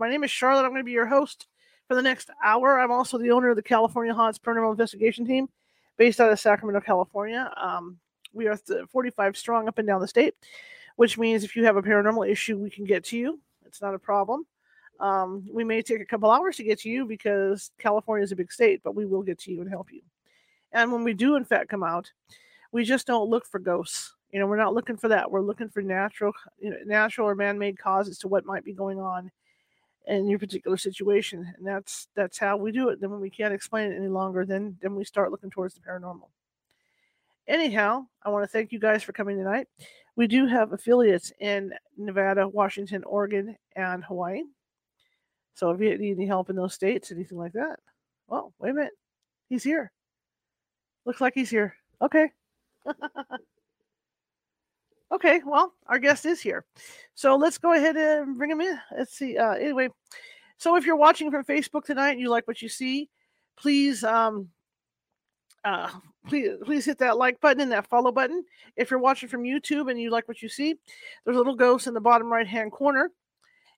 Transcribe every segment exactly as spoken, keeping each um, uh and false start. My name is Charlotte. I'm going to be your host for the next hour. I'm also the owner of the California Haunts Paranormal Investigation Team based out of Sacramento, California. Um, we are forty-five strong up and down the state, which means if you have a paranormal issue, we can get to you. It's not a problem. Um, we may take a couple hours to get to you because California is a big state, but we will get to you and help you. And when we do, in fact, come out, we just don't look for ghosts. You know, we're not looking for that. We're looking for natural, you know, natural or man-made causes to what might be going on in your particular situation, and that's that's how we do it. Then when we can't explain it any longer, then then we start looking towards the paranormal. Anyhow, I want to thank you guys for coming tonight. We do have affiliates in Nevada, Washington, Oregon, and Hawaii. So if you need any help in those states, anything like that. Well, wait a minute. He's here. Looks like he's here. Okay. Okay, well, our guest is here. So let's go ahead and bring him in. Let's see. Uh, anyway, so if you're watching from Facebook tonight and you like what you see, please um, uh, please, please hit that like button and that follow button. If you're watching from YouTube and you like what you see, there's a little ghost in the bottom right-hand corner.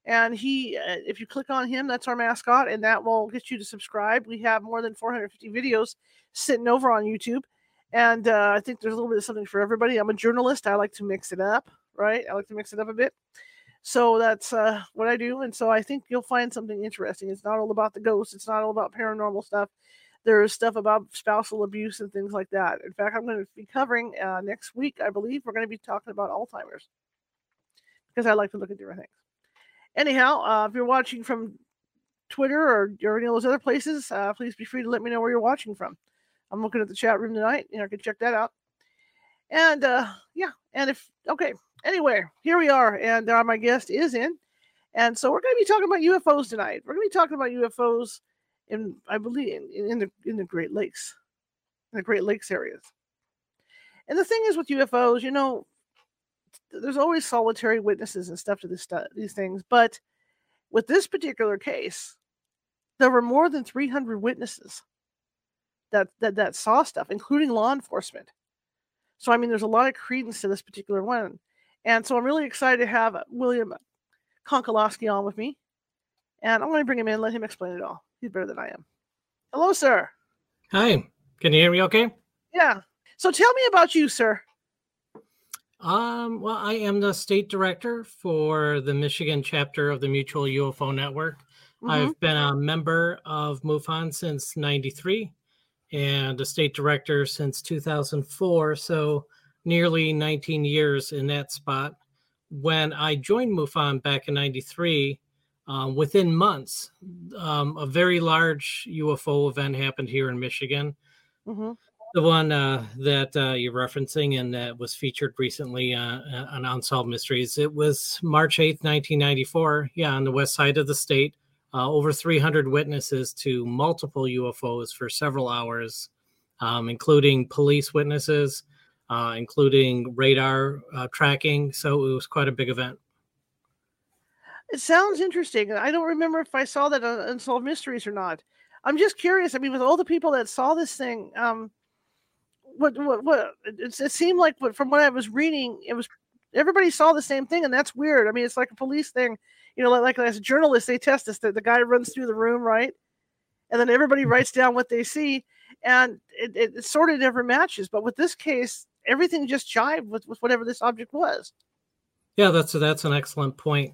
And he, uh, if you click on him, that's our mascot, and that will get you to subscribe. We have more than four hundred fifty videos sitting over on YouTube. And uh, I think there's a little bit of something for everybody. I'm a journalist. I like to mix it up, right? I like to mix it up a bit. So that's uh, what I do. And so I think you'll find something interesting. It's not all about the ghosts. It's not all about paranormal stuff. There's stuff about spousal abuse and things like that. In fact, I'm going to be covering uh, next week, I believe, we're going to be talking about Alzheimer's because I like to look at different things. Anyhow, uh, if you're watching from Twitter or, or any of those other places, uh, please be free to let me know where you're watching from. I'm looking at the chat room tonight. You know, I can check that out. And, uh, yeah. And if, okay. Anyway, here we are. And uh, my guest is in. And so we're going to be talking about U F Os tonight. We're going to be talking about U F Os in, I believe, in, in the in the Great Lakes. In the Great Lakes areas. And the thing is with U F Os, you know, there's always solitary witnesses and stuff to this stu- these things. But with this particular case, there were more than three hundred witnesses that that that saw stuff, including law enforcement. So, I mean, there's a lot of credence to this particular one. And so I'm really excited to have William Konkolowski on with me. And I'm going to bring him in and let him explain it all. He's better than I am. Hello, sir. Hi. Can you hear me okay? Yeah. So tell me about you, sir. Um. Well, I am the state director for the Michigan chapter of the Mutual U F O Network. Mm-hmm. I've been a member of MUFON since ninety-three. And a state director since two thousand four, so nearly nineteen years in that spot. When I joined MUFON back in ninety-three, um, within months, um, a very large U F O event happened here in Michigan. Mm-hmm. The one uh, that uh, you're referencing and that was featured recently uh, on Unsolved Mysteries. It was March eighth, nineteen ninety-four, yeah, on the west side of the state. Uh, over three hundred witnesses to multiple U F Os for several hours, um, including police witnesses, uh, including radar uh, tracking. So it was quite a big event. It sounds interesting. I don't remember if I saw that on Unsolved Mysteries or not. I'm just curious. I mean, with all the people that saw this thing, um, what what what it, it seemed like what, from what I was reading, it was everybody saw the same thing, and that's weird. I mean, it's like a police thing. You know, like, like as a journalist, they test us. The, the guy runs through the room, right? And then everybody writes down what they see. And it, it, it sort of never matches. But with this case, everything just jived with, with whatever this object was. Yeah, that's a, that's an excellent point.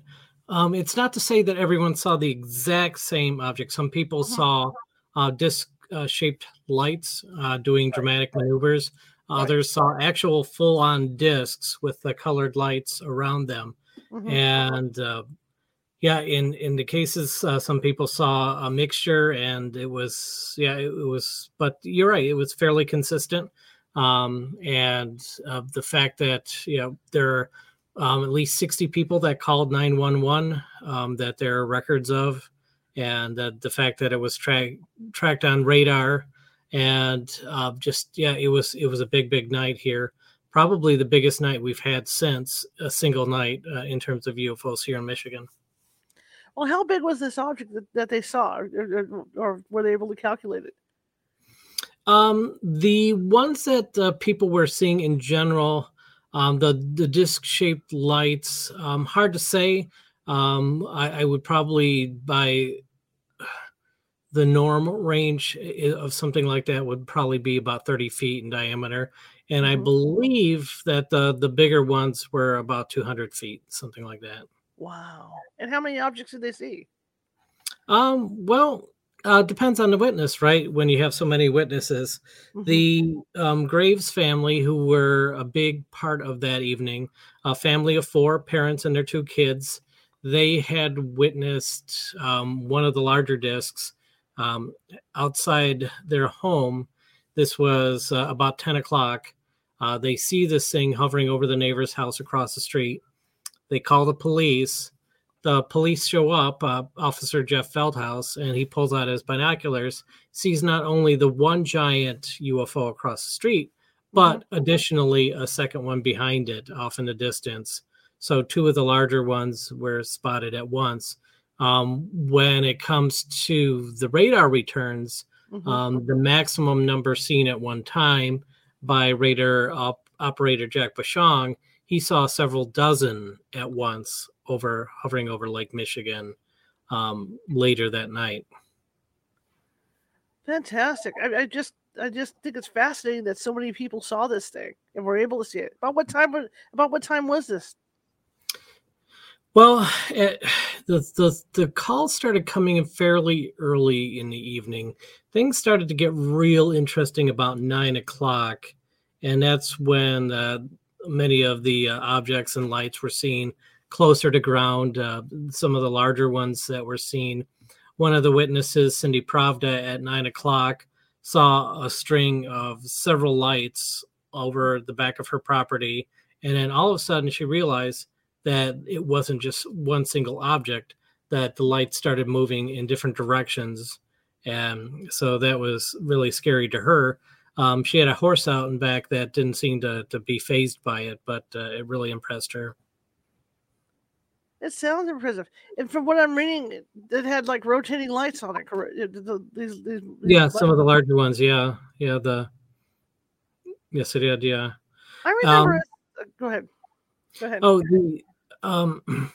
Um, it's not to say that everyone saw the exact same object. Some people saw uh, disc-shaped uh, lights uh, doing dramatic maneuvers. Others saw actual full-on discs with the colored lights around them. Mm-hmm. And... Uh, Yeah, in, in the cases, uh, some people saw a mixture, and it was, yeah, it, it was, but you're right, it was fairly consistent. Um, and uh, the fact that, you know, there are um, at least sixty people that called nine one one um, that there are records of, and uh, the fact that it was tra- tracked on radar, and uh, just, yeah, it was it was a big, big night here. Probably the biggest night we've had since a single night uh, in terms of U F Os here in Michigan. Well, how big was this object that, that they saw, or, or, or were they able to calculate it? Um, the ones that uh, people were seeing in general, um, the, the disc-shaped lights, um, hard to say. Um, I, I would probably by the norm range of something like that would probably be about thirty feet in diameter. And I believe that the, the bigger ones were about two hundred feet, something like that. Wow. And how many objects did they see? Um, well, uh, depends on the witness, right? When you have so many witnesses, mm-hmm. the um, Graves family, who were a big part of that evening, a family of four, parents and their two kids, they had witnessed um, one of the larger discs um, outside their home. This was uh, about ten o'clock. Uh, they see this thing hovering over the neighbor's house across the street. They call the police. The police show up, uh, Officer Jeff Feldhaus, and he pulls out his binoculars, sees not only the one giant U F O across the street, but additionally a second one behind it off in the distance. So two of the larger ones were spotted at once. Um, when it comes to the radar returns, mm-hmm. um, the maximum number seen at one time by radar op- operator Jack Bushong, he saw several dozen at once over hovering over Lake Michigan um, later that night. Fantastic. I, I just I just think it's fascinating that so many people saw this thing and were able to see it. About what time? About what time was this? Well, it, the, the the calls started coming in fairly early in the evening. Things started to get real interesting about nine o'clock, and that's when uh, many of the uh, objects and lights were seen closer to ground, uh, some of the larger ones that were seen. One of the witnesses, Cindy Pravda, at nine o'clock, saw a string of several lights over the back of her property, and then all of a sudden she realized that it wasn't just one single object, that the lights started moving in different directions. And so that was really scary to her. Um, she had a horse out and back that didn't seem to, to be fazed by it, but uh, it really impressed her. It sounds impressive. And from what I'm reading, it had like rotating lights on it. Correct? These, these, these yeah, lights. Some of the larger ones. Yeah. Yeah. The Yes, it did. Yeah. I remember. Um, it. Go ahead. Go ahead. Oh, the, Um,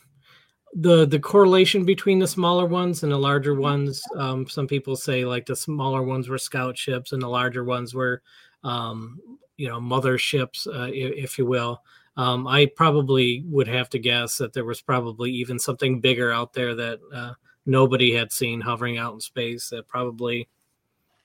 the the correlation between the smaller ones and the larger ones, um, some people say like the smaller ones were scout ships and the larger ones were, um, you know, mother ships, uh, if, if you will. Um, I probably would have to guess that there was probably even something bigger out there that uh, nobody had seen hovering out in space that probably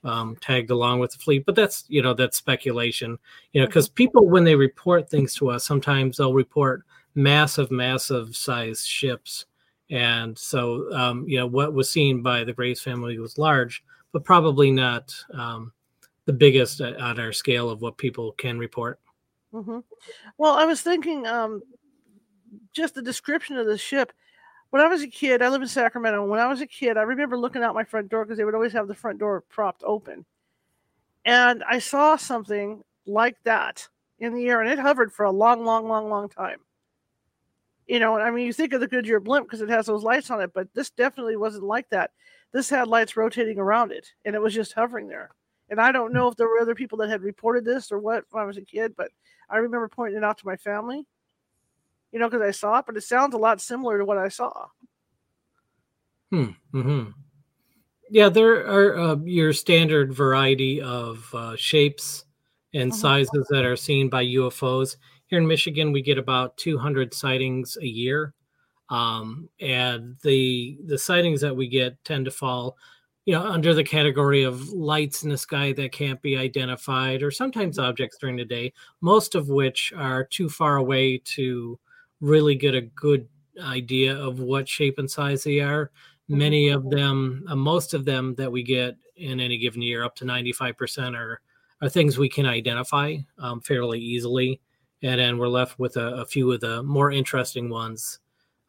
um, tagged along with the fleet. But that's, you know, that's speculation, you know, because people, when they report things to us, sometimes they'll report massive, massive size ships. And so, um, you know, what was seen by the Graves family was large, but probably not um, the biggest on our scale of what people can report. Mm-hmm. Well, I was thinking um, just the description of the ship. When I was a kid, I live in Sacramento. When I was a kid, I remember looking out my front door because they would always have the front door propped open. And I saw something like that in the air, and it hovered for a long, long, long, long time. You know, I mean, you think of the Goodyear blimp because it has those lights on it, but this definitely wasn't like that. This had lights rotating around it, and it was just hovering there. And I don't know if there were other people that had reported this or what when I was a kid, but I remember pointing it out to my family, you know, because I saw it, but it sounds a lot similar to what I saw. Hmm. Mm-hmm. Yeah, there are uh, your standard variety of uh, shapes and sizes that are seen by U F Os. Here in Michigan, we get about two hundred sightings a year, um, and the the sightings that we get tend to fall, you know, under the category of lights in the sky that can't be identified, or sometimes objects during the day, most of which are too far away to really get a good idea of what shape and size they are. Many of them, uh, most of them that we get in any given year, up to ninety-five percent, are are things we can identify um, fairly easily. And then we're left with a, a few of the more interesting ones.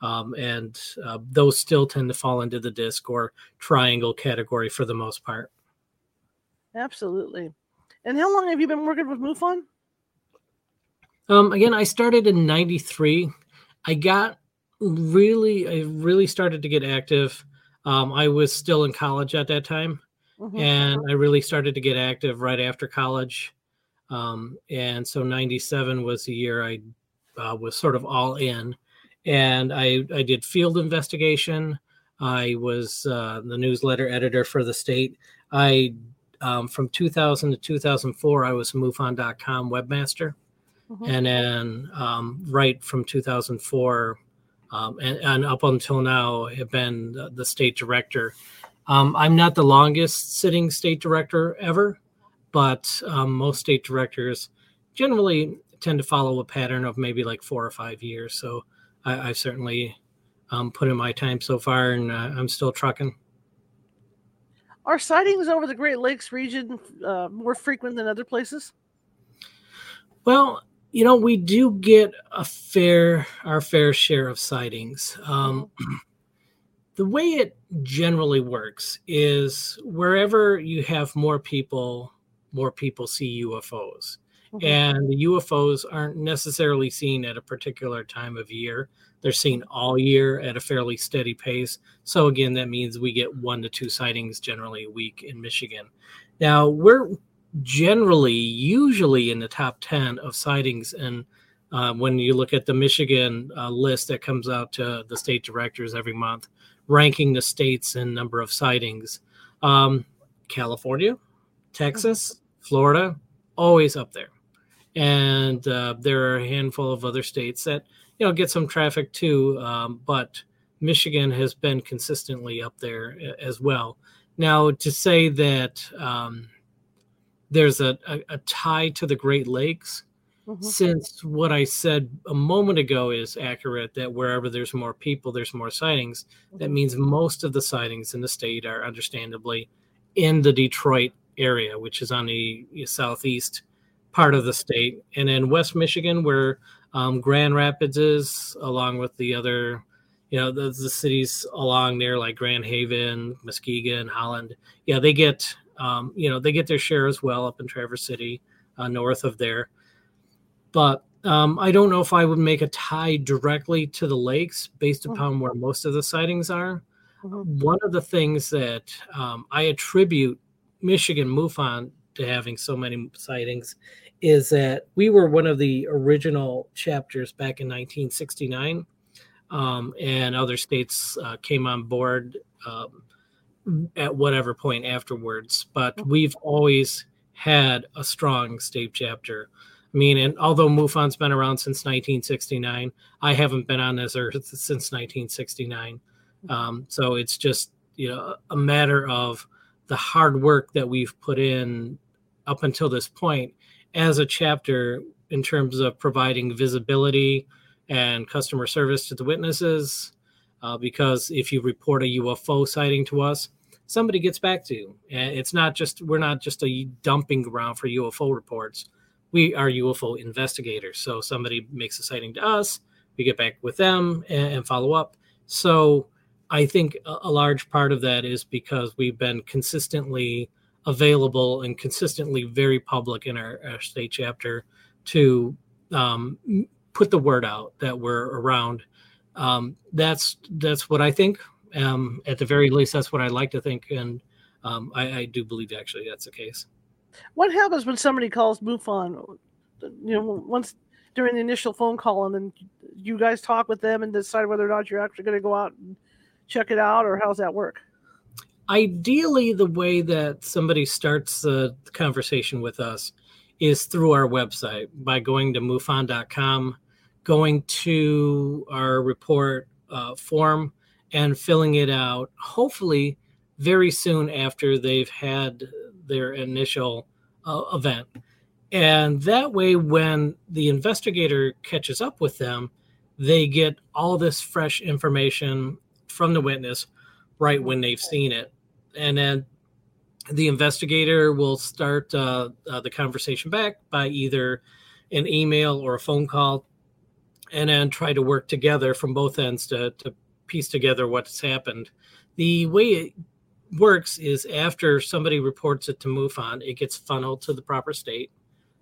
Um, and uh, those still tend to fall into the disc or triangle category for the most part. Absolutely. And how long have you been working with MUFON? Um, again, I started in ninety-three. I got really, I really started to get active. Um, I was still in college at that time. Mm-hmm. And I really started to get active right after college. Um, and so ninety-seven was the year I uh, was sort of all in. And I, I did field investigation. I was uh, the newsletter editor for the state. I um, from two thousand to two thousand four, I was mufon dot com webmaster. Mm-hmm. And then um, right from two thousand four um, and, and up until now, have been the, the state director. Um, I'm not the longest sitting state director ever, but um, most state directors generally tend to follow a pattern of maybe like four or five years. So I, I've certainly um, put in my time so far, and uh, I'm still trucking. Are sightings over the Great Lakes region uh, more frequent than other places? Well, you know, we do get a fair, our fair share of sightings. Um, the way it generally works is wherever you have more people, more people see U F Os. Mm-hmm. And the U F Os aren't necessarily seen at a particular time of year. They're seen all year at a fairly steady pace. So again, that means we get one to two sightings generally a week in Michigan. Now, we're generally, usually in the top ten of sightings. And uh, when you look at the Michigan uh, list that comes out to the state directors every month, ranking the states and number of sightings, um, California, Texas, Florida, always up there. And uh, there are a handful of other states that, you know, get some traffic too. Um, but Michigan has been consistently up there as well. Now, to say that, um, there's a, a, a tie to the Great Lakes, mm-hmm. since what I said a moment ago is accurate, that wherever there's more people, there's more sightings. Mm-hmm. That means most of the sightings in the state are understandably in the Detroit area, which is on the southeast part of the state. And in West Michigan, where um, Grand Rapids is, along with the other, you know, the, the cities along there like Grand Haven, Muskegon, Holland, yeah, they get... Um, you know, they get their share as well up in Traverse City, uh, north of there. But um, I don't know if I would make a tie directly to the lakes based upon mm-hmm. where most of the sightings are. Mm-hmm. One of the things that um, I attribute Michigan MUFON to having so many sightings is that we were one of the original chapters back in nineteen sixty-nine, um, and other states uh, came on board um at whatever point afterwards, but we've always had a strong state chapter. I mean, and although MUFON's been around since nineteen sixty-nine, I haven't been on this earth since nineteen sixty-nine. Um, so it's just, you know, a matter of the hard work that we've put in up until this point as a chapter in terms of providing visibility and customer service to the witnesses. Uh, because if you report a U F O sighting to us, somebody gets back to you. And it's not just, we're not just a dumping ground for U F O reports. We are U F O investigators. So somebody makes a sighting to us, we get back with them and, and follow up. So I think a, a large part of that is because we've been consistently available and consistently very public in our, our state chapter to um, put the word out that we're around. Um, that's, that's what I think. Um, at the very least, that's what I like to think. And, um, I, I do believe actually that's the case. What happens when somebody calls MUFON, you know, once during the initial phone call, and then you guys talk with them and decide whether or not you're actually going to go out and check it out, or how's that work? Ideally, the way that somebody starts the conversation with us is through our website by going to mufon dot com, going to our report uh, form and filling it out, hopefully very soon after they've had their initial uh, event. And that way, when the investigator catches up with them, they get all this fresh information from the witness right when they've seen it. And then the investigator will start uh, uh, the conversation back by either an email or a phone call, and then try to work together from both ends to, to piece together what's happened. The way it works is after somebody reports it to MUFON, it gets funneled to the proper state.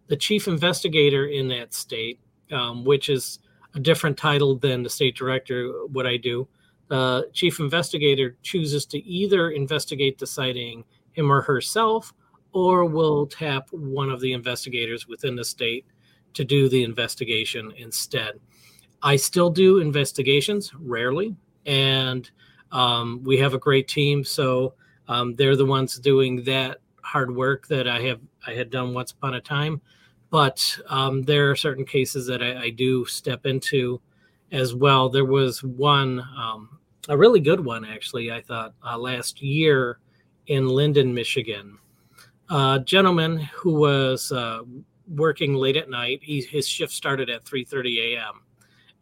The chief investigator in that state, um, which is a different title than the state director, what I do, uh, chief investigator chooses to either investigate the sighting him or herself, or will tap one of the investigators within the state to do the investigation instead. I still do investigations, rarely, and um, we have a great team. So um, they're the ones doing that hard work that I have I had done once upon a time. But um, there are certain cases that I, I do step into as well. There was one, um, a really good one, actually, I thought, uh, last year in Linden, Michigan. A gentleman who was uh, working late at night, he, his shift started at three thirty a.m.,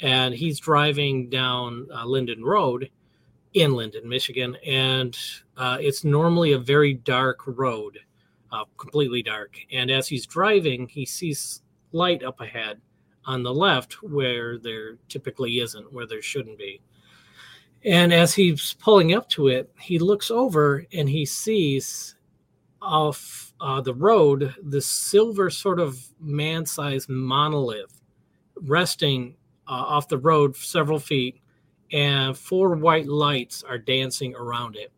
and he's driving down uh, Linden Road in Linden, Michigan, and uh, it's normally a very dark road. Uh, completely dark. And as he's driving, he sees light up ahead on the left where there typically isn't, where there shouldn't be. And as he's pulling up to it, he looks over and he sees off uh, the road this silver sort of man-sized monolith resting uh, off the road several feet, and four white lights are dancing around it.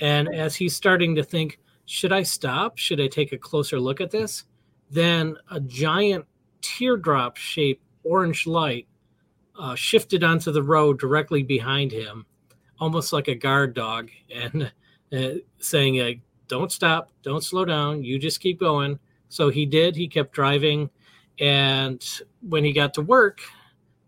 And as he's starting to think, should I stop? Should I take a closer look at this? Then a giant teardrop-shaped orange light uh, shifted onto the road directly behind him, almost like a guard dog, and uh, saying, uh, don't stop, don't slow down, you just keep going. So he did. He kept driving. And when he got to work,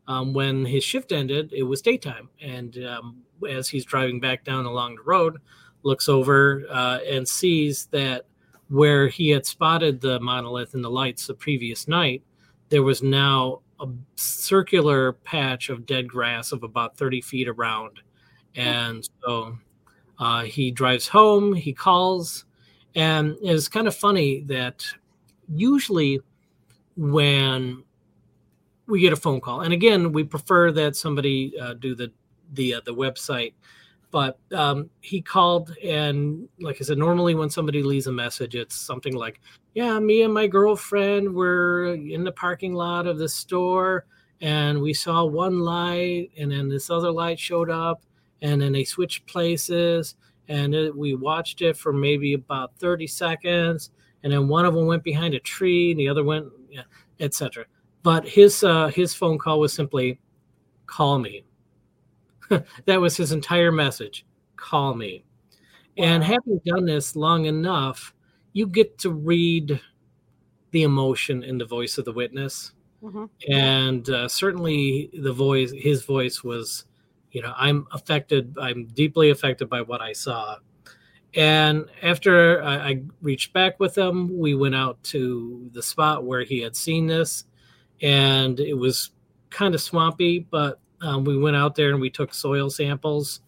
um, when his shift ended, it was daytime. And um, as he's driving back down along the road, looks over uh, and sees that where he had spotted the monolith and the lights the previous night, there was now a circular patch of dead grass of about thirty feet around. And so uh, he drives home, he calls, and it's kind of funny that usually when we get a phone call, and again, we prefer that somebody uh, do the, the, uh, the website. But um, he called, and like I said, normally when somebody leaves a message, it's something like, yeah, me and my girlfriend were in the parking lot of the store, and we saw one light, and then this other light showed up, and then they switched places, and it, we watched it for maybe about thirty seconds, and then one of them went behind a tree, and the other went, yeah, et cetera. But his uh, his phone call was simply, call me. That was his entire message. Call me. Wow. And having done this long enough, you get to read the emotion in the voice of the witness. Mm-hmm. And uh, certainly the voice, his voice was, you know, I'm affected. I'm deeply affected by what I saw. And after I, I reached back with him, we went out to the spot where he had seen this, and it was kind of swampy, but Um, we went out there and we took soil samples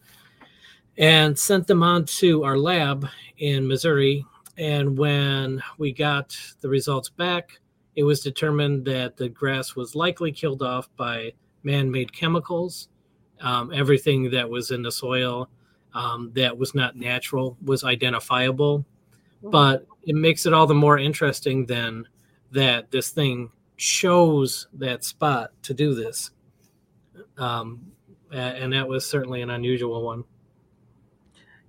and sent them on to our lab in Missouri. And when we got the results back, it was determined that the grass was likely killed off by man-made chemicals. Um, everything that was in the soil um, that was not natural was identifiable. Wow. But it makes it all the more interesting then that this thing chose that spot to do this. Um, and that was certainly an unusual one.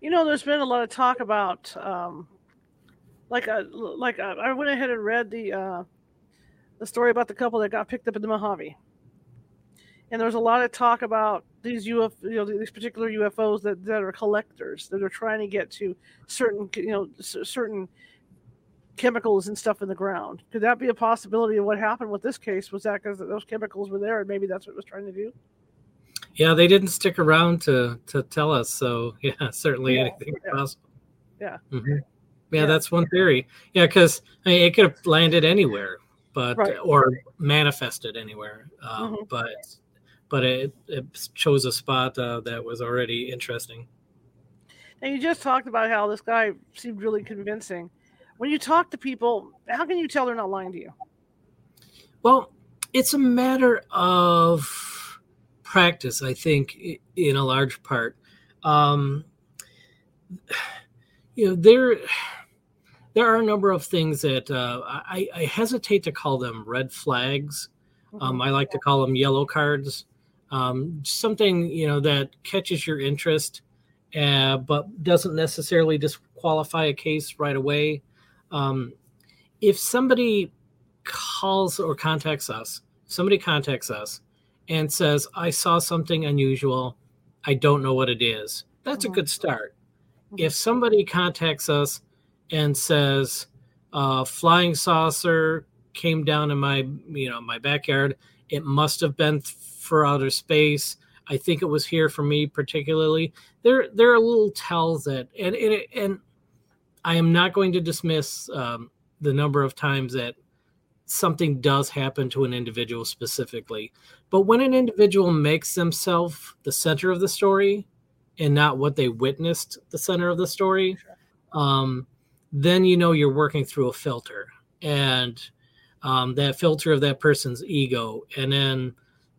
You know, there's been a lot of talk about, um, like, a, like a, I went ahead and read the uh, the story about the couple that got picked up in the Mojave, and there was a lot of talk about these U F O, you know, these particular U F Os that, that are collectors that are trying to get to certain, you know, certain chemicals and stuff in the ground. Could that be a possibility of what happened with this case? Was that because those chemicals were there and maybe that's what it was trying to do? Yeah, they didn't stick around to to tell us. So yeah, certainly yeah. anything's yeah. possible. Yeah. Mm-hmm. yeah. Yeah, that's one theory. Yeah, because I mean, it could have landed anywhere, but right. or manifested anywhere. Um, mm-hmm. But but it, it chose a spot uh, that was already interesting. And you just talked about how this guy seemed really convincing. When you talk to people, how can you tell they're not lying to you? Well, it's a matter of practice, I think, in a large part. Um, you know, there there are a number of things that uh, I, I hesitate to call them red flags. Mm-hmm. Um, I like yeah. to call them yellow cards. Um, something, you know, that catches your interest, uh, but doesn't necessarily disqualify a case right away. Um, if somebody calls or contacts us, somebody contacts us and says, I saw something unusual. I don't know what it is. That's mm-hmm. a good start. Mm-hmm. If somebody contacts us and says, uh, flying saucer came down in my, you know, my backyard, it must have been th- for outer space. I think it was here for me particularly. There, there are little tells that, and and, and I am not going to dismiss um, the number of times that something does happen to an individual specifically. But when an individual makes themselves the center of the story and not what they witnessed the center of the story, um, then you know you're working through a filter. And um, that filter of that person's ego. And then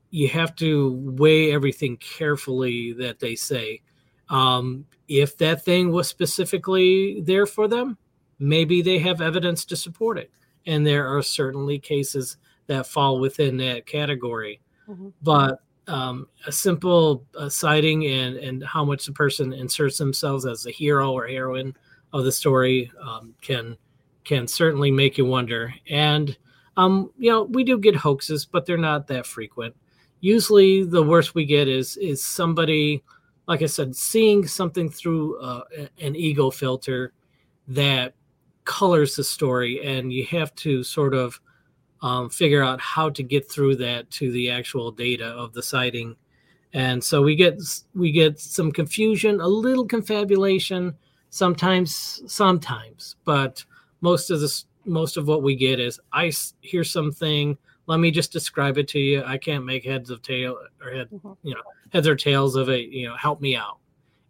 you have to weigh everything carefully that they say. Um, if that thing was specifically there for them, maybe they have evidence to support it. And there are certainly cases that fall within that category. Mm-hmm. But um, a simple uh, sighting and, and how much the person inserts themselves as a hero or heroine of the story um, can can certainly make you wonder. And, um, you know, we do get hoaxes, but they're not that frequent. Usually the worst we get is is somebody, like I said, seeing something through uh, an ego filter that colors the story, and you have to sort of um, figure out how to get through that to the actual data of the sighting. And so we get we get some confusion, a little confabulation sometimes, sometimes, but most of this, most of what we get is I hear something. Let me just describe it to you. I can't make heads of tail or head, mm-hmm. you know, heads or tails of it. You know, help me out,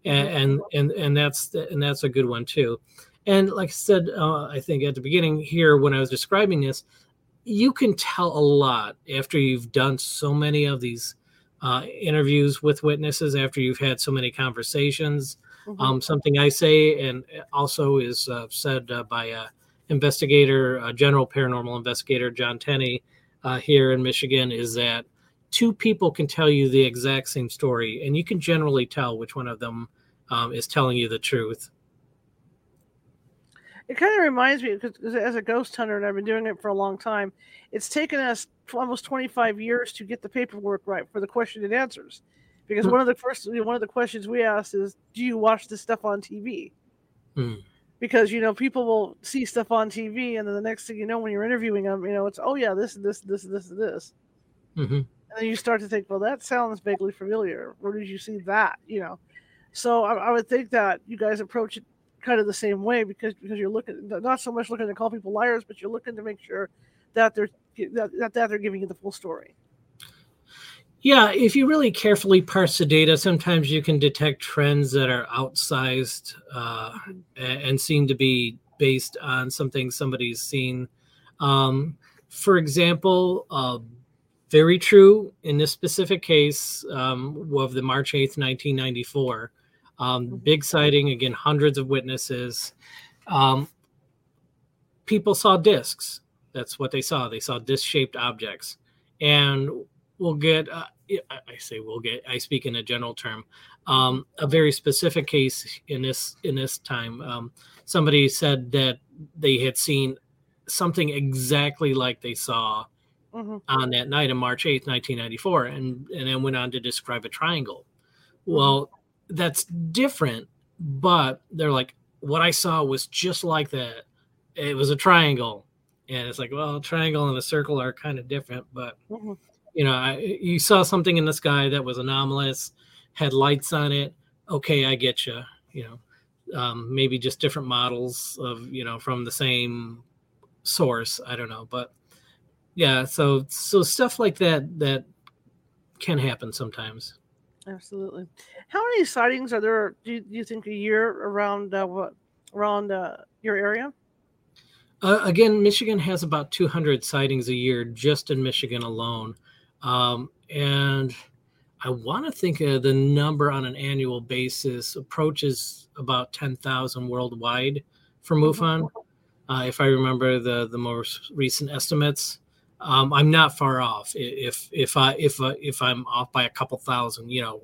and mm-hmm. and, and and that's and that's a good one too. And like I said, uh, I think at the beginning here when I was describing this, you can tell a lot after you've done so many of these uh, interviews with witnesses, after you've had so many conversations. Mm-hmm. Um, something I say and also is uh, said uh, by an investigator, a general paranormal investigator, John Tenney, uh, here in Michigan, is that two people can tell you the exact same story, and you can generally tell which one of them um, is telling you the truth. It kind of reminds me, because as a ghost hunter, and I've been doing it for a long time, it's taken us almost twenty-five years to get the paperwork right for the question and answers. Because mm. one of the first, one of the questions we asked is, do you watch this stuff on T V? Mm. Because, you know, people will see stuff on T V, and then the next thing you know, when you're interviewing them, you know, it's, oh yeah, this, this, this, this, this. Mm-hmm. And then you start to think, well, that sounds vaguely familiar. Where did you see that? You know, so I, I would think that you guys approach it kind of the same way, because because you're looking, not so much looking to call people liars, but you're looking to make sure that they're that, that they're giving you the full story. Yeah, if you really carefully parse the data, sometimes you can detect trends that are outsized uh, mm-hmm. and seem to be based on something somebody's seen. Um, for example, uh, very true in this specific case um, of the March eighth, nineteen ninety-four. Um, big sighting, again, hundreds of witnesses. Um, people saw discs. That's what they saw. They saw disc-shaped objects. And we'll get, uh, I say we'll get, I speak in a general term, um, a very specific case in this in this time. Um, somebody said that they had seen something exactly like they saw mm-hmm. on that night of March eighth, nineteen ninety-four, and, and then went on to describe a triangle. Well, that's different, but they're like, what I saw was just like that. It was a triangle. And it's like, well, a triangle and a circle are kind of different, but you know, I, you saw something in the sky that was anomalous, had lights on it. Okay, I get you. You know, um, maybe just different models of, you know, from the same source. I don't know, but yeah. So, so stuff like that, that can happen sometimes. Absolutely. How many sightings are there, do you, do you think, a year around uh, what around uh, your area? Uh, again, Michigan has about two hundred sightings a year just in Michigan alone. Um, and I want to think uh, the number on an annual basis approaches about ten thousand worldwide for MUFON, uh, if I remember the, the most recent estimates. Um, I'm not far off. If if I if uh, if I'm off by a couple thousand, you know,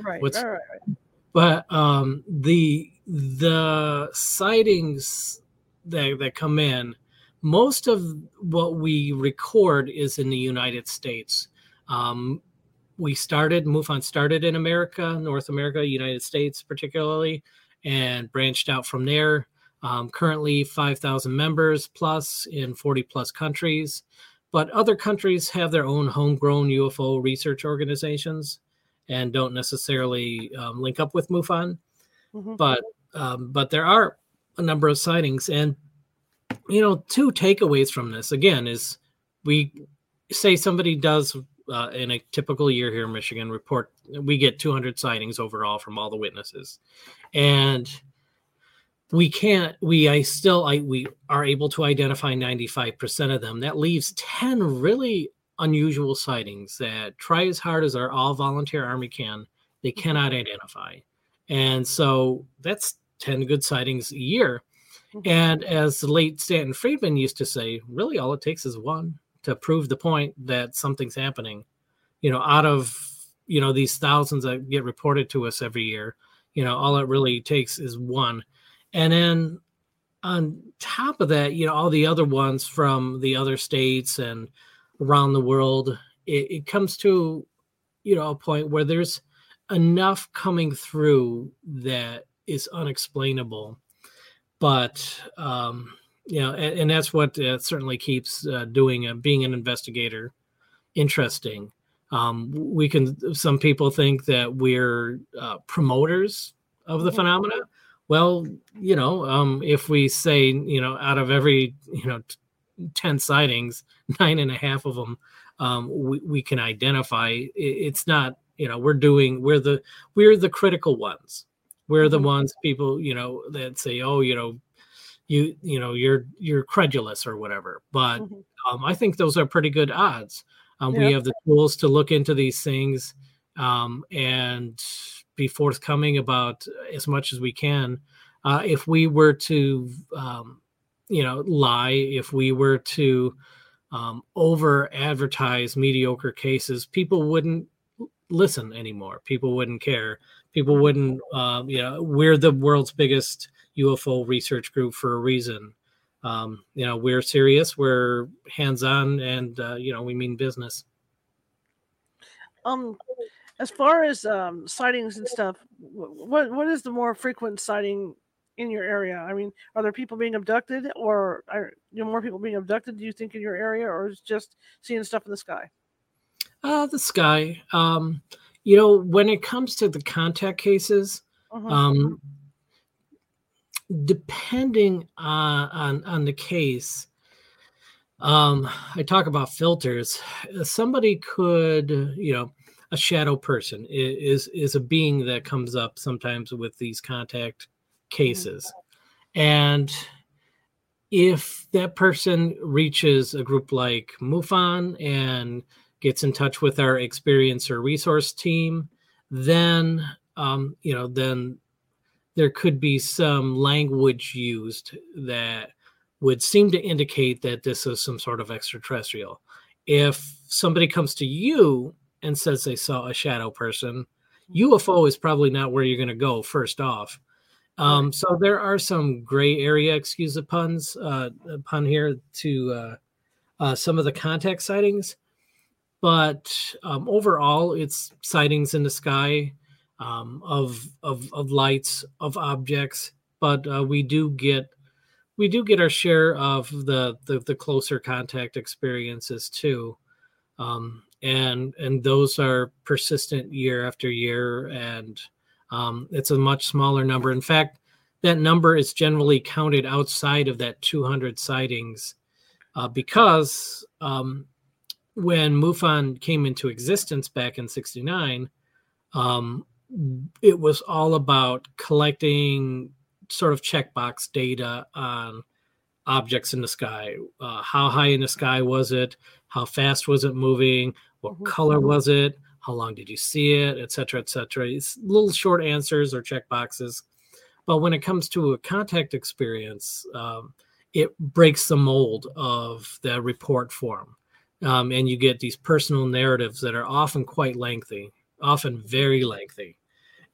right, what's, right, right. But um, the the sightings that that come in, most of what we record is in the United States. Um, we started, MUFON started in America, North America, United States particularly, and branched out from there. Um, currently five thousand members plus in forty plus countries. But other countries have their own homegrown U F O research organizations and don't necessarily um, link up with MUFON. Mm-hmm. But um, but there are a number of sightings. And, you know, two takeaways from this, again, is we say somebody does uh, in a typical year here in Michigan report, we get two hundred sightings overall from all the witnesses. And we can't, we, I still, I, we are able to identify ninety-five percent of them. That leaves ten really unusual sightings that try as hard as our all volunteer army can, they cannot identify. And so that's ten good sightings a year. And as the late Stanton Friedman used to say, really all it takes is one to prove the point that something's happening. You know, out of, you know, these thousands that get reported to us every year, you know, all it really takes is one. And then on top of that, you know, all the other ones from the other states and around the world, it, it comes to, you know, a point where there's enough coming through that is unexplainable. But, um, you know, and, and that's what uh, certainly keeps uh, doing, uh, being an investigator, interesting. Um, we can, some people think that we're uh, promoters of the phenomena. Well, you know, um, if we say, you know, out of every, you know, t- ten sightings, nine and a half of them, um, we, we can identify. It, it's not, you know, we're doing, we're the, we're the critical ones. We're the ones people, you know, that say, oh, you know, you, you know, you're, you're credulous or whatever. But mm-hmm. um, I think those are pretty good odds. Um, yeah. We have the tools to look into these things um, and be forthcoming about as much as we can. Uh, if we were to, um, you know, lie, if we were to um, over advertise mediocre cases, people wouldn't listen anymore. People wouldn't care. People wouldn't, uh, you know, we're the world's biggest U F O research group for a reason. Um, you know, we're serious, we're hands-on, and, uh, you know, we mean business. Um. As far as um, sightings and stuff, what what is the more frequent sighting in your area? I mean, are there people being abducted, or are you know, more people being abducted, do you think, in your area, or is just seeing stuff in the sky? Uh, the sky. Um, you know, when it comes to the contact cases, uh-huh. um, depending on, on, on the case, um, I talk about filters. Somebody could, you know, a shadow person is is a being that comes up sometimes with these contact cases. And if that person reaches a group like MUFON and gets in touch with our experiencer resource team, then, um, you know, then there could be some language used that would seem to indicate that this is some sort of extraterrestrial. If somebody comes to you and says they saw a shadow person, U F O is probably not where you're going to go first off. Um, so there are some gray area, excuse the puns, uh, pun here, to uh, uh, some of the contact sightings. But um, overall, it's sightings in the sky um, of, of of lights, of objects. But uh, we do get we do get our share of the the, the closer contact experiences too. Um, And and those are persistent year after year, and um, it's a much smaller number. In fact, that number is generally counted outside of that two hundred sightings uh, because um, when MUFON came into existence back in sixty-nine, um, it was all about collecting sort of checkbox data on objects in the sky. Uh, how high in the sky was it? How fast was it moving? What mm-hmm. color was it? How long did you see it? Et cetera, et cetera. It's little short answers or check boxes. But when it comes to a contact experience, um, it breaks the mold of the report form. Um, and you get these personal narratives that are often quite lengthy, often very lengthy.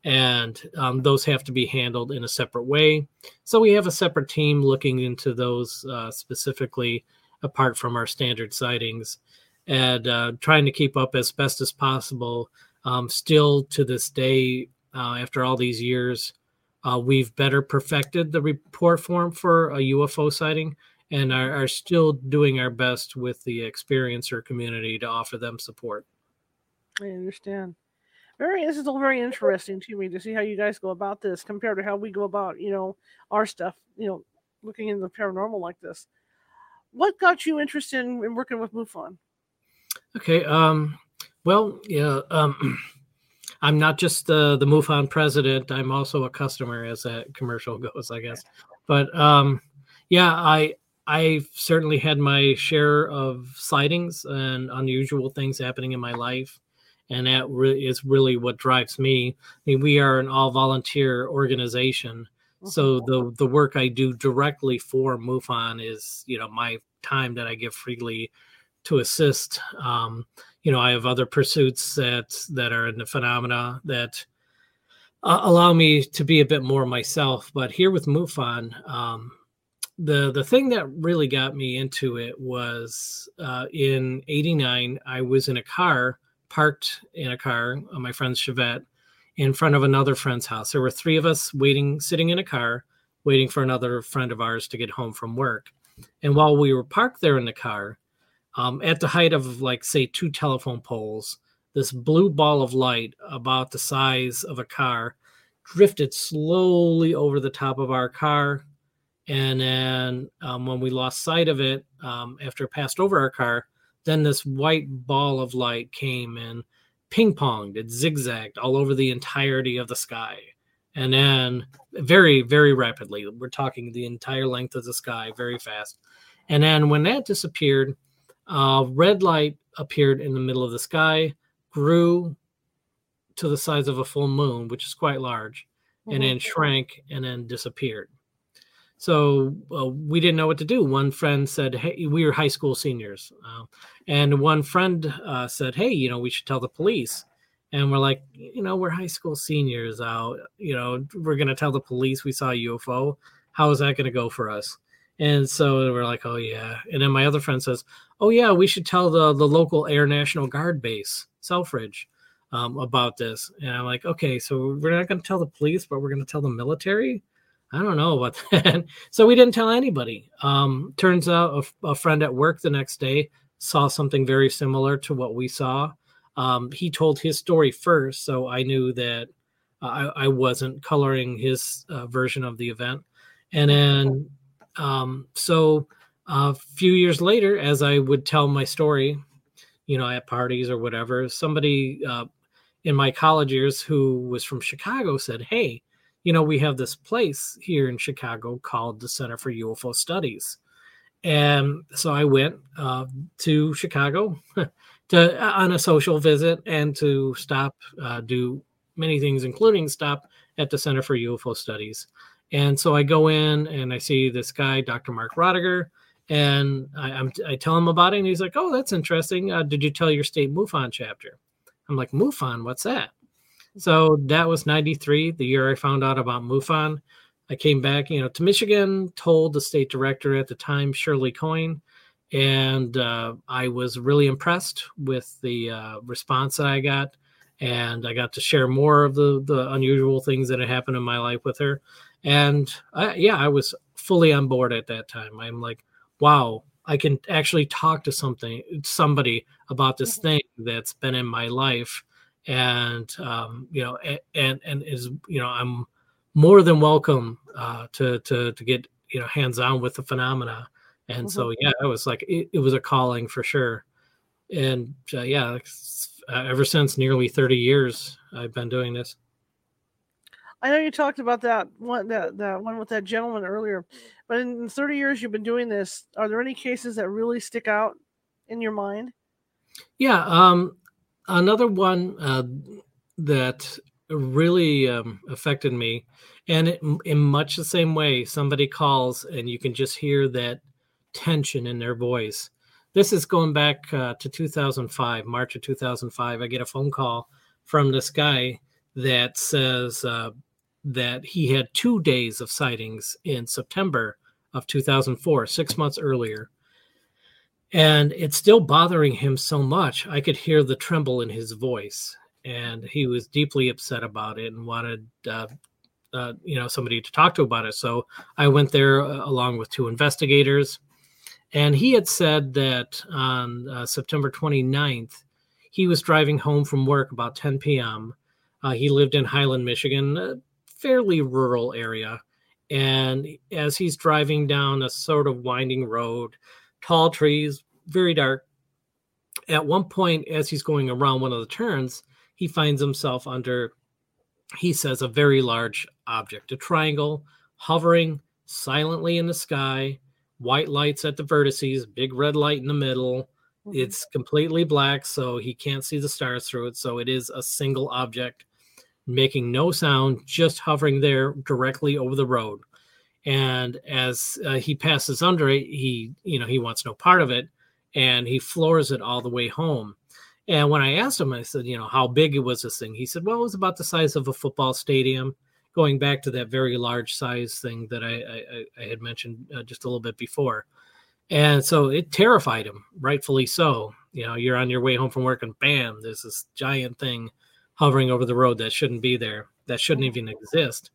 And um, those have to be handled in a separate way. So we have a separate team looking into those uh, specifically, apart from our standard sightings. and uh, trying to keep up as best as possible. Um, still to this day, uh, after all these years, uh, we've better perfected the report form for a U F O sighting and are, are still doing our best with the experiencer community to offer them support. I understand. Very, this is all very interesting to me to see how you guys go about this compared to how we go about, you know, our stuff, you know, looking into the paranormal like this. What got you interested in, in working with MUFON? Okay. Um, well, yeah, um, I'm not just the, the MUFON president. I'm also a customer, as that commercial goes, I guess. But um, yeah, I I've certainly had my share of sightings and unusual things happening in my life. And that re- is really what drives me. I mean, we are an all-volunteer organization, so the the work I do directly for MUFON is, you know, my time that I give freely to assist. Um, you know, I have other pursuits that that are in the phenomena that uh, allow me to be a bit more myself. But here with MUFON, um, the the thing that really got me into it was uh, in eighty-nine, I was in a car. parked in a car, my friend Chevette, in front of another friend's house. There were three of us waiting, sitting in a car, waiting for another friend of ours to get home from work. And while we were parked there in the car, um, at the height of, like, say, two telephone poles, this blue ball of light about the size of a car drifted slowly over the top of our car. And then um, when we lost sight of it, um, after it passed over our car, then this white ball of light came and ping-ponged. It zigzagged all over the entirety of the sky. And then very, very rapidly, we're talking the entire length of the sky, very fast. And then when that disappeared, uh, red light appeared in the middle of the sky, grew to the size of a full moon, which is quite large, mm-hmm. and then shrank and then disappeared. So uh, we didn't know what to do. One friend said, hey, we were high school seniors. Uh, and one friend uh, said, hey, you know, we should tell the police. And we're like, you know, we're high school seniors. Uh, you know, we're going to tell the police we saw a U F O. How is that going to go for us? And so we're like, oh, yeah. And then my other friend says, oh, yeah, we should tell the, the local Air National Guard base, Selfridge, um, about this. And I'm like, okay, so we're not going to tell the police, but we're going to tell the military? I don't know about that. So we didn't tell anybody. Um, turns out a, a friend at work the next day saw something very similar to what we saw. Um, he told his story first, so I knew that I, I wasn't coloring his uh, version of the event. And then um, so a few years later, as I would tell my story, you know, at parties or whatever, somebody uh, in my college years who was from Chicago said, hey, you know, we have this place here in Chicago called the Center for U F O Studies. And so I went uh, to Chicago to on a social visit and to stop, uh, do many things, including stop at the Center for U F O Studies. And so I go in and I see this guy, Doctor Mark Rodiger, and I, I'm, I tell him about it. And he's like, oh, that's interesting. Uh, did you tell your state MUFON chapter? I'm like, MUFON, what's that? So that was ninety-three, the year I found out about MUFON. I came back, you know, to Michigan, told the state director at the time, Shirley Coyne, and uh, I was really impressed with the uh, response that I got, and I got to share more of the, the unusual things that had happened in my life with her. And, I, yeah, I was fully on board at that time. I'm like, wow, I can actually talk to something, somebody about this thing that's been in my life. And, um, you know, and, and is, you know, I'm more than welcome, uh, to, to, to get, you know, hands on with the phenomena. And mm-hmm. so, yeah, I was like, it, it was a calling for sure. And, uh, yeah, uh, ever since nearly thirty years, I've been doing this. I know you talked about that one, that, that one with that gentleman earlier, but in thirty years you've been doing this. Are there any cases that really stick out in your mind? Yeah. Um, Another one uh, that really um, affected me, and it, in much the same way, somebody calls and you can just hear that tension in their voice. This is going back uh, to two thousand five, March of two thousand five. I get a phone call from this guy that says uh, that he had two days of sightings in September of two thousand four, six months earlier. And it's still bothering him so much. I could hear the tremble in his voice, and he was deeply upset about it and wanted, uh, uh, you know, somebody to talk to about it. So I went there uh, along with two investigators, and he had said that on uh, September twenty-ninth, he was driving home from work about ten p.m. Uh, he lived in Highland, Michigan, a fairly rural area. And as he's driving down a sort of winding road, tall trees, very dark. At one point, as he's going around one of the turns, he finds himself under, he says, a very large object, a triangle hovering silently in the sky, white lights at the vertices, big red light in the middle. Okay. It's completely black, so he can't see the stars through it. So it is a single object making no sound, just hovering there directly over the road. And as uh, he passes under it, he, you know, he wants no part of it, and he floors it all the way home. And when I asked him, I said, you know, how big was this thing? He said, well, it was about the size of a football stadium, going back to that very large size thing that I, I, I had mentioned uh, just a little bit before. And so it terrified him, rightfully so. You know, you're on your way home from work, and bam, there's this giant thing hovering over the road that shouldn't be there, that shouldn't even exist.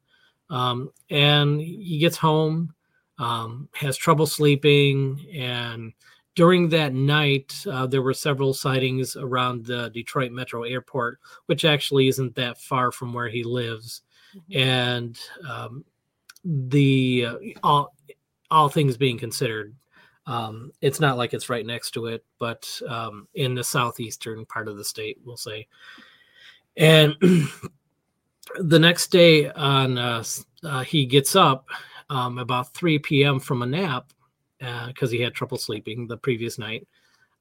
Um, and he gets home, um, has trouble sleeping. And during that night, uh, there were several sightings around the Detroit Metro Airport, which actually isn't that far from where he lives. Mm-hmm. And um, the uh, all, all things being considered, um, it's not like it's right next to it, but um, in the southeastern part of the state, we'll say. And the next day, on uh, uh, he gets up um, about three p.m. from a nap because uh, he had trouble sleeping the previous night.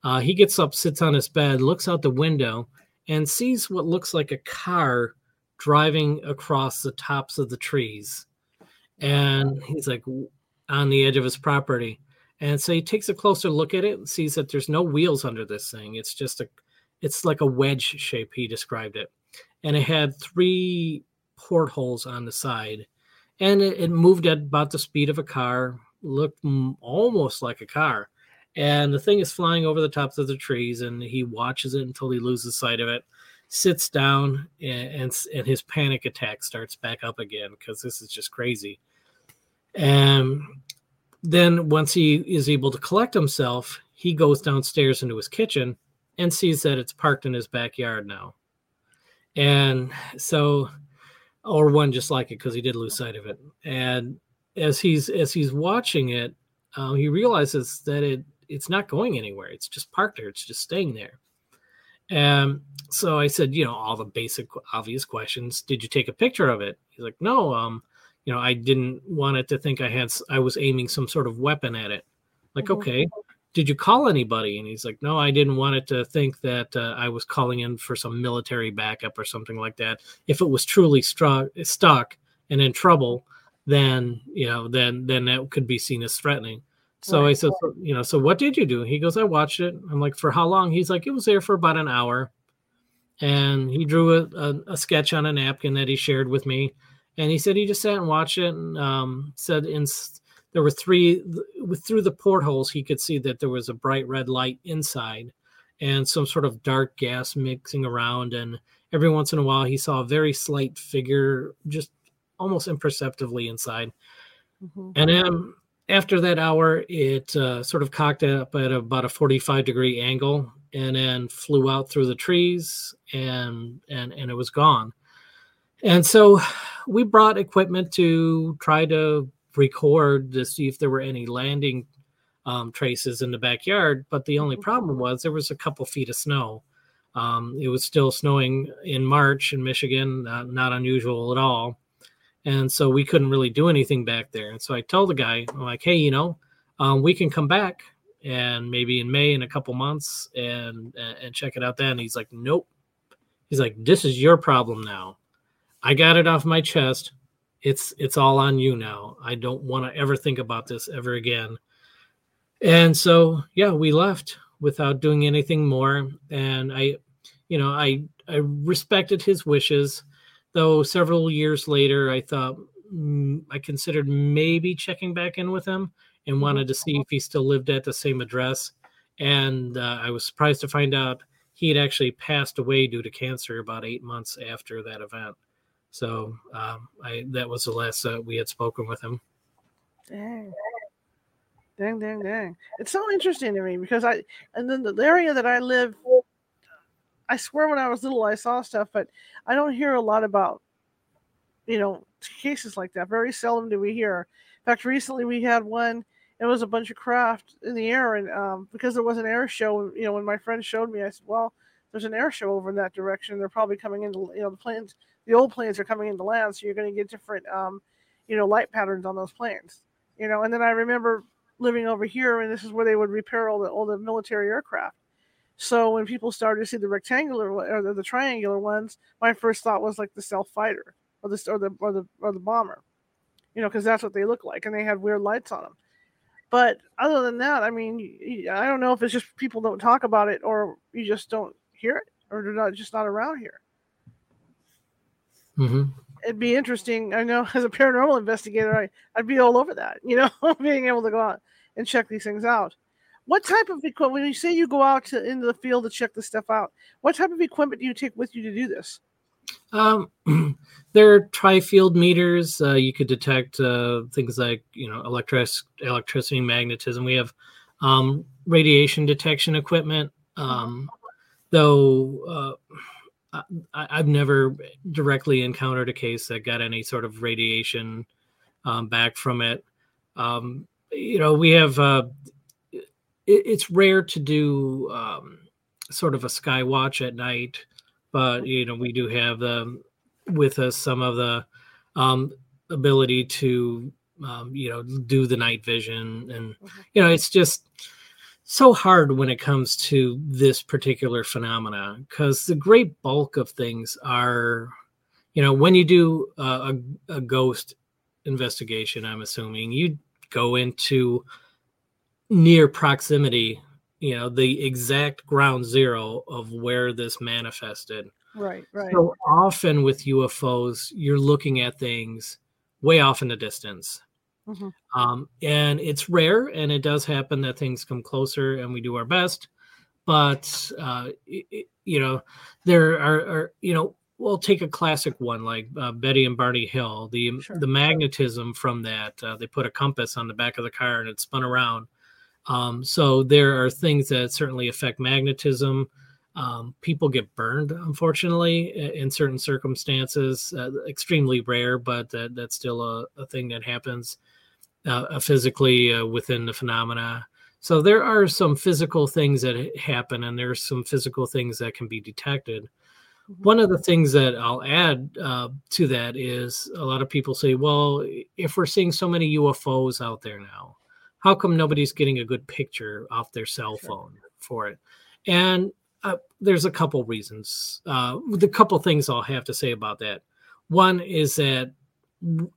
Uh, he gets up, sits on his bed, looks out the window, and sees what looks like a car driving across the tops of the trees. And he's like on the edge of his property. And so he takes a closer look at it and sees that there's no wheels under this thing. It's just a, it's like a wedge shape, he described it. And it had three portholes on the side, and it, it moved at about the speed of a car, looked m- almost like a car. And the thing is flying over the tops of the trees, and he watches it until he loses sight of it, sits down, and, and, and his panic attack starts back up again because this is just crazy. And then once he is able to collect himself, he goes downstairs into his kitchen and sees that it's parked in his backyard now. And so, or one just like it, because he did lose sight of it. And as he's as he's watching it, uh, he realizes that it it's not going anywhere. It's just parked there. It's just staying there. And so I said, you know, all the basic obvious questions. Did you take a picture of it? He's like, no. Um, you know, I didn't want it to think I had I was aiming some sort of weapon at it. Like, mm-hmm. Okay. Did you call anybody? And he's like, no, I didn't want it to think that uh, I was calling in for some military backup or something like that. If it was truly struck, stuck and in trouble, then, you know, then, then that could be seen as threatening. So right. I said, so, you know, so what did you do? He goes, I watched it. I'm like, for how long? He's like, it was there for about an hour. And he drew a, a, a sketch on a napkin that he shared with me. And he said, he just sat and watched it and um, said, in There were three, through the portholes, he could see that there was a bright red light inside and some sort of dark gas mixing around. And every once in a while, he saw a very slight figure just almost imperceptibly inside. Mm-hmm. And then after that hour, it uh, sort of cocked up at about a forty-five degree angle and then flew out through the trees and and, and it was gone. And so we brought equipment to try to record to see if there were any landing um, traces in the backyard. But the only problem was there was a couple feet of snow. Um, it was still snowing in March in Michigan, uh, not unusual at all. And so we couldn't really do anything back there. And so I told the guy, I'm like, hey, you know, um, we can come back and maybe in May in a couple months and, and check it out then. And he's like, nope. He's like, this is your problem now. I got it off my chest. It's it's all on you now. I don't want to ever think about this ever again. And so, yeah, we left without doing anything more. And I, you know, I I respected his wishes, though several years later, I thought mm, I considered maybe checking back in with him and wanted to see if he still lived at the same address. And uh, I was surprised to find out he had actually passed away due to cancer about eight months after that event. So um, I, that was the last uh, we had spoken with him. Dang. Dang, dang, dang. It's so interesting to me because I, and then the area that I live, I swear when I was little, I saw stuff, but I don't hear a lot about, you know, cases like that. Very seldom do we hear. In fact, recently we had one. It was a bunch of craft in the air, and um, because there was an air show, you know, when my friend showed me, I said, well, there's an air show over in that direction. They're probably coming into, you know, the planes, the old planes are coming into land, so you're going to get different, um, you know, light patterns on those planes, you know. And then I remember living over here, and this is where they would repair all the, all the military aircraft. So when people started to see the rectangular or the, the triangular ones, my first thought was like the stealth fighter or the, or the, or the, or the bomber, you know, because that's what they look like, and they had weird lights on them. But other than that, I mean, I don't know if it's just people don't talk about it, or you just don't hear it, or they're not just not around here. Mm-hmm. It'd be interesting. I know as a paranormal investigator, I, I'd be all over that, you know, being able to go out and check these things out. What type of equipment, when you say you go out to, into the field to check this stuff out, what type of equipment do you take with you to do this? Um, there are tri-field meters. Uh, you could detect uh, things like, you know, electric electricity, magnetism. We have um, radiation detection equipment. Um, though uh, I, I've never directly encountered a case that got any sort of radiation um, back from it. Um, you know, we have. Uh, it, it's rare to do um, sort of a sky watch at night. But, you know, we do have um, with us some of the um, ability to, um, you know, do the night vision. And, mm-hmm. you know, it's just so hard when it comes to this particular phenomena, because the great bulk of things are, you know, when you do a, a, a ghost investigation, I'm assuming you go into near proximity, you know, the exact ground zero of where this manifested. Right, right. So often with U F Os, you're looking at things way off in the distance. Mm-hmm. Um, and it's rare, and it does happen that things come closer, and we do our best. But, uh, it, you know, there are, are, you know, we'll take a classic one like uh, Betty and Barney Hill. The, sure. the magnetism from that, uh, they put a compass on the back of the car, and it spun around. Um, so there are things that certainly affect magnetism. Um, people get burned, unfortunately, in certain circumstances, uh, extremely rare, but that, that's still a, a thing that happens uh, physically uh, within the phenomena. So there are some physical things that happen, and there's some physical things that can be detected. One of the things that I'll add uh, to that is a lot of people say, well, if we're seeing so many U F Os out there now, how come nobody's getting a good picture off their cell phone sure. for it? And uh, there's a couple reasons. Uh, the couple things I'll have to say about that. One is that,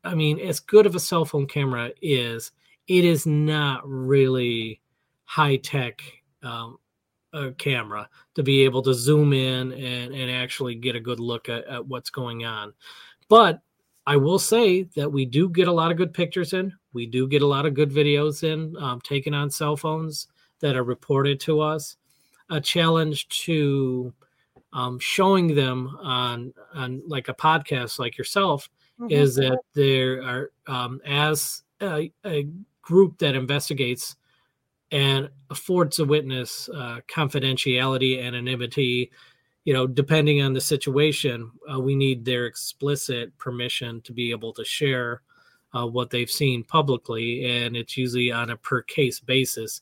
I mean, as good of a cell phone camera is, it is not really high-tech um, a camera to be able to zoom in and, and actually get a good look at, at what's going on. But I will say that we do get a lot of good pictures in. We do get a lot of good videos in um, taken on cell phones that are reported to us. A challenge to um, showing them on, on like a podcast like yourself mm-hmm. is that there are, um, as a, a group that investigates and affords a witness uh, confidentiality, anonymity, you know, depending on the situation, uh, we need their explicit permission to be able to share uh, what they've seen publicly, and it's usually on a per case basis,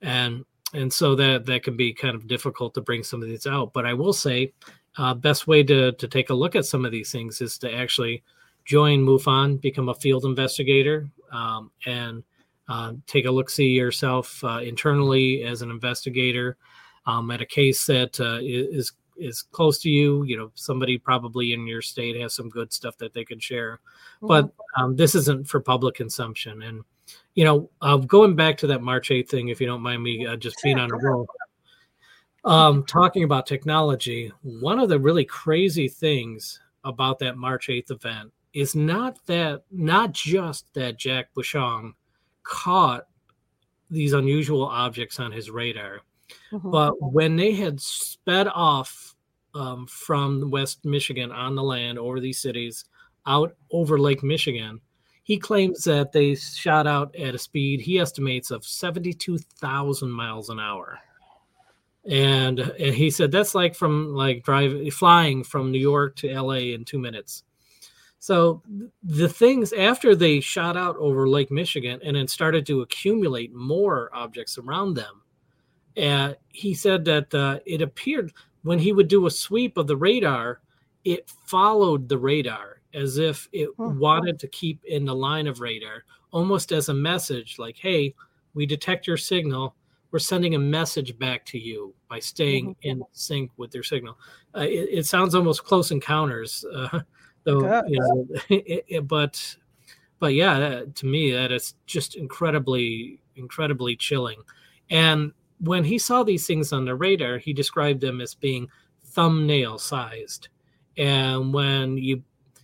and and so that that can be kind of difficult to bring some of these out. But I will say, uh, best way to to take a look at some of these things is to actually join MUFON, become a field investigator, um, and uh, take a look see yourself uh, internally as an investigator um, at a case that uh, is. is close to you, you know, somebody probably in your state has some good stuff that they can share, mm-hmm. but um, this isn't for public consumption. And, you know, uh, going back to that March eighth thing, if you don't mind me uh, just being on a roll, um, talking about technology, one of the really crazy things about that March eighth event is not that, not just that Jack Bushong caught these unusual objects on his radar, Mm-hmm. But when they had sped off um, from West Michigan on the land over these cities out over Lake Michigan, he claims that they shot out at a speed he estimates of seventy-two thousand miles an hour. And he said that's like from like driving, flying from New York to L A in two minutes. So the things after they shot out over Lake Michigan and then started to accumulate more objects around them, uh, he said that uh, it appeared when he would do a sweep of the radar, it followed the radar as if it mm-hmm. wanted to keep in the line of radar, almost as a message like, hey, we detect your signal. We're sending a message back to you by staying mm-hmm. in sync with their signal. Uh, it, it sounds almost Close Encounters, uh, though. You know, it, it, but, but yeah, that, to me, that is just incredibly, incredibly chilling. And when he saw these things on the radar, he described them as being thumbnail sized. And when you,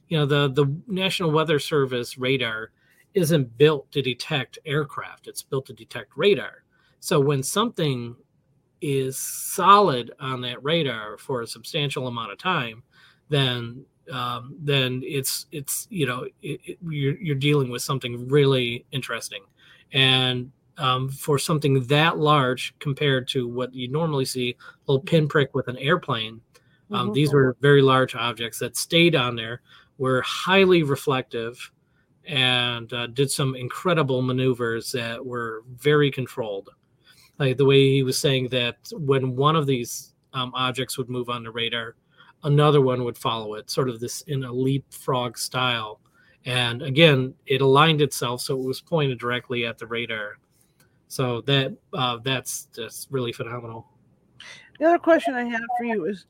you know, the the National Weather Service radar isn't built to detect aircraft; it's built to detect radar. So when something is solid on that radar for a substantial amount of time, then um, then it's it's you know it, it, you're you're dealing with something really interesting, and um, for something that large compared to what you normally see, a little pinprick with an airplane, um, mm-hmm. these were very large objects that stayed on there, were highly reflective, and uh, did some incredible maneuvers that were very controlled. Like the way he was saying that when one of these um, objects would move on the radar, another one would follow it, sort of this in a leapfrog style. And again, it aligned itself, so it was pointed directly at the radar. So that uh, that's just really phenomenal. The other question I have for you is,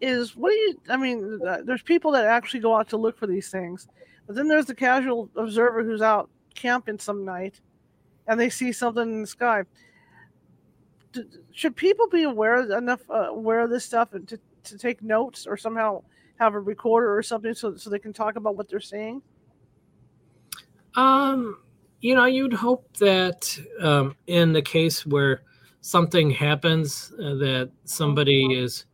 is what do you? I mean, there's people that actually go out to look for these things, but then there's the casual observer who's out camping some night, and they see something in the sky. Should people be aware enough uh, aware of this stuff and to, to take notes or somehow have a recorder or something so so they can talk about what they're seeing? Um, you know, you'd hope that um, in the case where something happens, uh, that somebody mm-hmm. is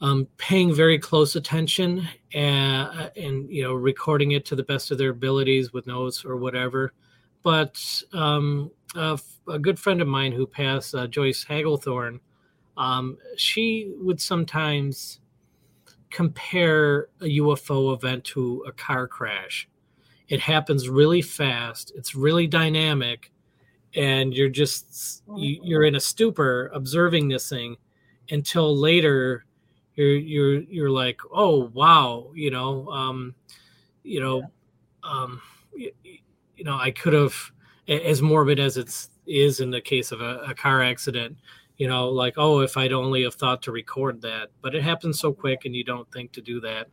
um, paying very close attention and, and, you know, recording it to the best of their abilities with notes or whatever. But um, a, a good friend of mine who passed, uh, Joyce Hagglethorne, um, she would sometimes compare a U F O event to a car crash. It happens really fast. It's really dynamic. And you're just, you, you're in a stupor observing this thing until later you're, you're, you're like, oh, wow. You know, um, you know, um, y- y- you know, I could have, as morbid as it is in the case of a, a car accident, you know, like, oh, if I'd only have thought to record that. But it happens so quick and you don't think to do that,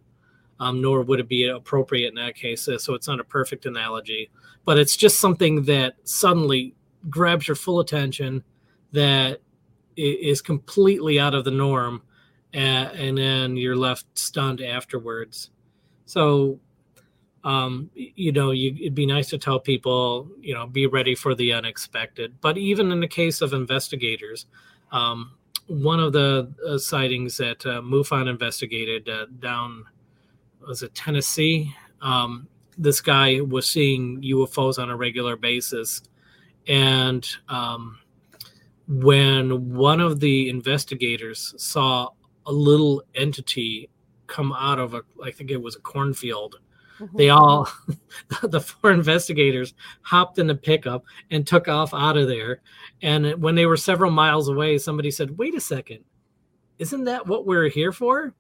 um, nor would it be appropriate in that case. So it's not a perfect analogy, but it's just something that suddenly grabs your full attention that is completely out of the norm. And, and then you're left stunned afterwards. So, Um, you know, you, it'd be nice to tell people, you know, be ready for the unexpected. But even in the case of investigators, um, one of the uh, sightings that uh, MUFON investigated uh, down, was it Tennessee? Um, this guy was seeing U F Os on a regular basis. And um, when one of the investigators saw a little entity come out of a, I think it was a cornfield, they all, the four investigators hopped in the pickup and took off out of there. And when they were several miles away, somebody said, wait a second, isn't that what we're here for?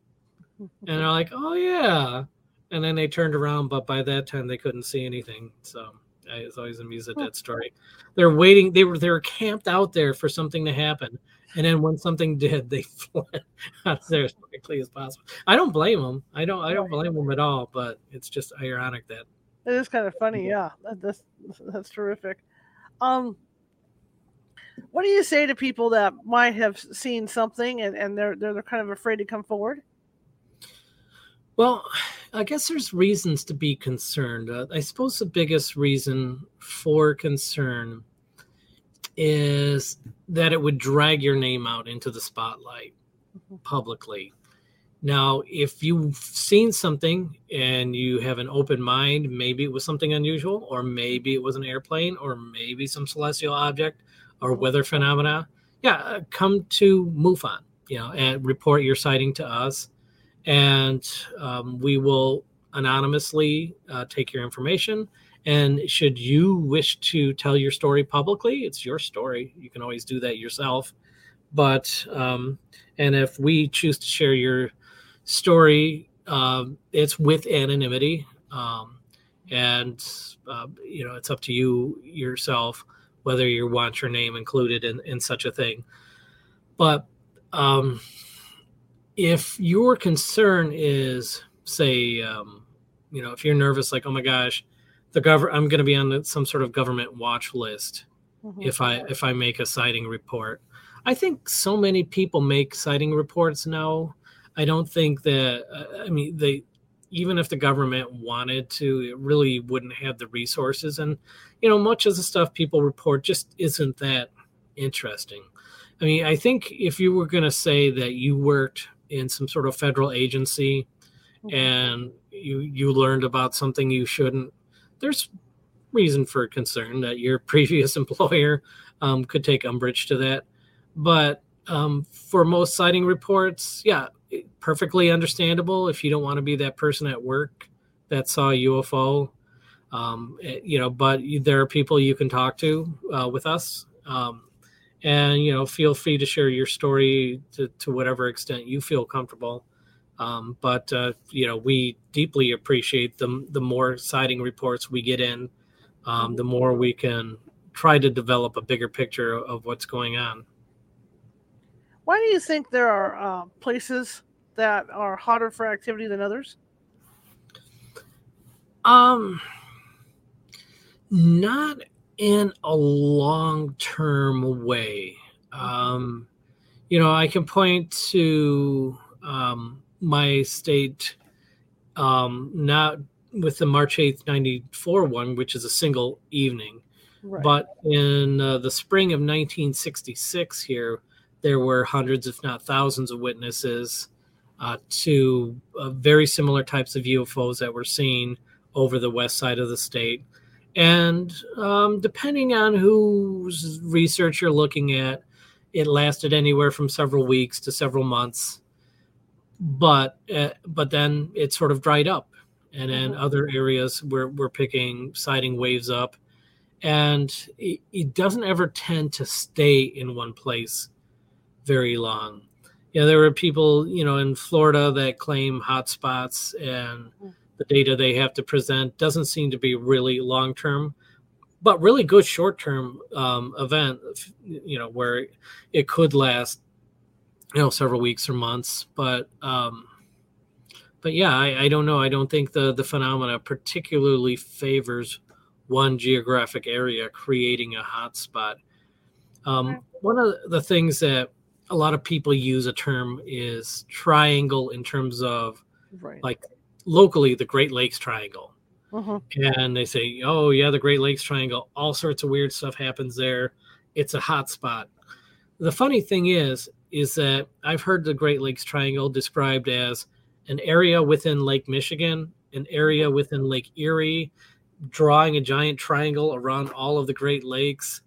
And they're like, oh, yeah. And then they turned around, but by that time they couldn't see anything. So I was always amused at that story. They're waiting. They were, they were camped out there for something to happen. And then when something did, they fled out of there as quickly as possible. I don't blame them. I don't. I don't blame them at all. But it's just ironic that it is kind of funny. Yeah, that, that's that's terrific. Um, what do you say to people that might have seen something and, and they're they're they're kind of afraid to come forward? Well, I guess there's reasons to be concerned. Uh, I suppose the biggest reason for concern is that it would drag your name out into the spotlight mm-hmm. publicly. Now, if you've seen something and you have an open mind, maybe it was something unusual, or maybe it was an airplane, or maybe some celestial object or weather phenomena, yeah, come to MUFON, you know, and report your sighting to us. And um, we will anonymously uh, take your information. And should you wish to tell your story publicly, it's your story. You can always do that yourself. But, um, and if we choose to share your story, uh, it's with anonymity. Um, and, uh, you know, it's up to you yourself whether you want your name included in, in such a thing. But um, if your concern is, say, um, you know, if you're nervous, like, oh, my gosh, the gov- I'm going to be on some sort of government watch list mm-hmm. if I if I make a sighting report. I think so many people make sighting reports now. I don't think that, uh, I mean, they even if the government wanted to, it really wouldn't have the resources. And, you know, much of the stuff people report just isn't that interesting. I mean, I think if you were going to say that you worked in some sort of federal agency okay. and you, you learned about something you shouldn't, there's reason for concern that your previous employer um, could take umbrage to that. But um, for most sighting reports, yeah, perfectly understandable if you don't want to be that person at work that saw a U F O, um, you know, but there are people you can talk to uh, with us um, and, you know, feel free to share your story to, to whatever extent you feel comfortable. Um, but, uh, you know, we deeply appreciate the, the more sighting reports we get in, um, the more we can try to develop a bigger picture of what's going on. Why do you think there are uh, places that are hotter for activity than others? Um, not in a long-term way. Um, you know, I can point to um, my state um, not with the March eighth, ninety-four one, which is a single evening, right. But in uh, the spring of nineteen sixty-six here, there were hundreds, if not thousands, of witnesses uh, to uh, very similar types of U F Os that were seen over the west side of the state. And um, depending on whose research you're looking at, it lasted anywhere from several weeks to several months. But uh, but then it sort of dried up. And then mm-hmm. other areas were, were picking sighting waves up. And it, it doesn't ever tend to stay in one place very long. You know, there were people, you know, in Florida that claim hot spots, and the data they have to present doesn't seem to be really long-term, but really good short-term um, event, you know, where it could last, you know, several weeks or months. But, um, but yeah, I, I don't know. I don't think the, the phenomena particularly favors one geographic area creating a hot spot. Um, one of the things that a lot of people use a term is triangle in terms of right. like locally, the Great Lakes Triangle. Uh-huh. And they say, oh yeah, the Great Lakes Triangle, all sorts of weird stuff happens there. It's a hot spot. The funny thing is, is that I've heard the Great Lakes Triangle described as an area within Lake Michigan, an area within Lake Erie, drawing a giant triangle around all of the Great Lakes.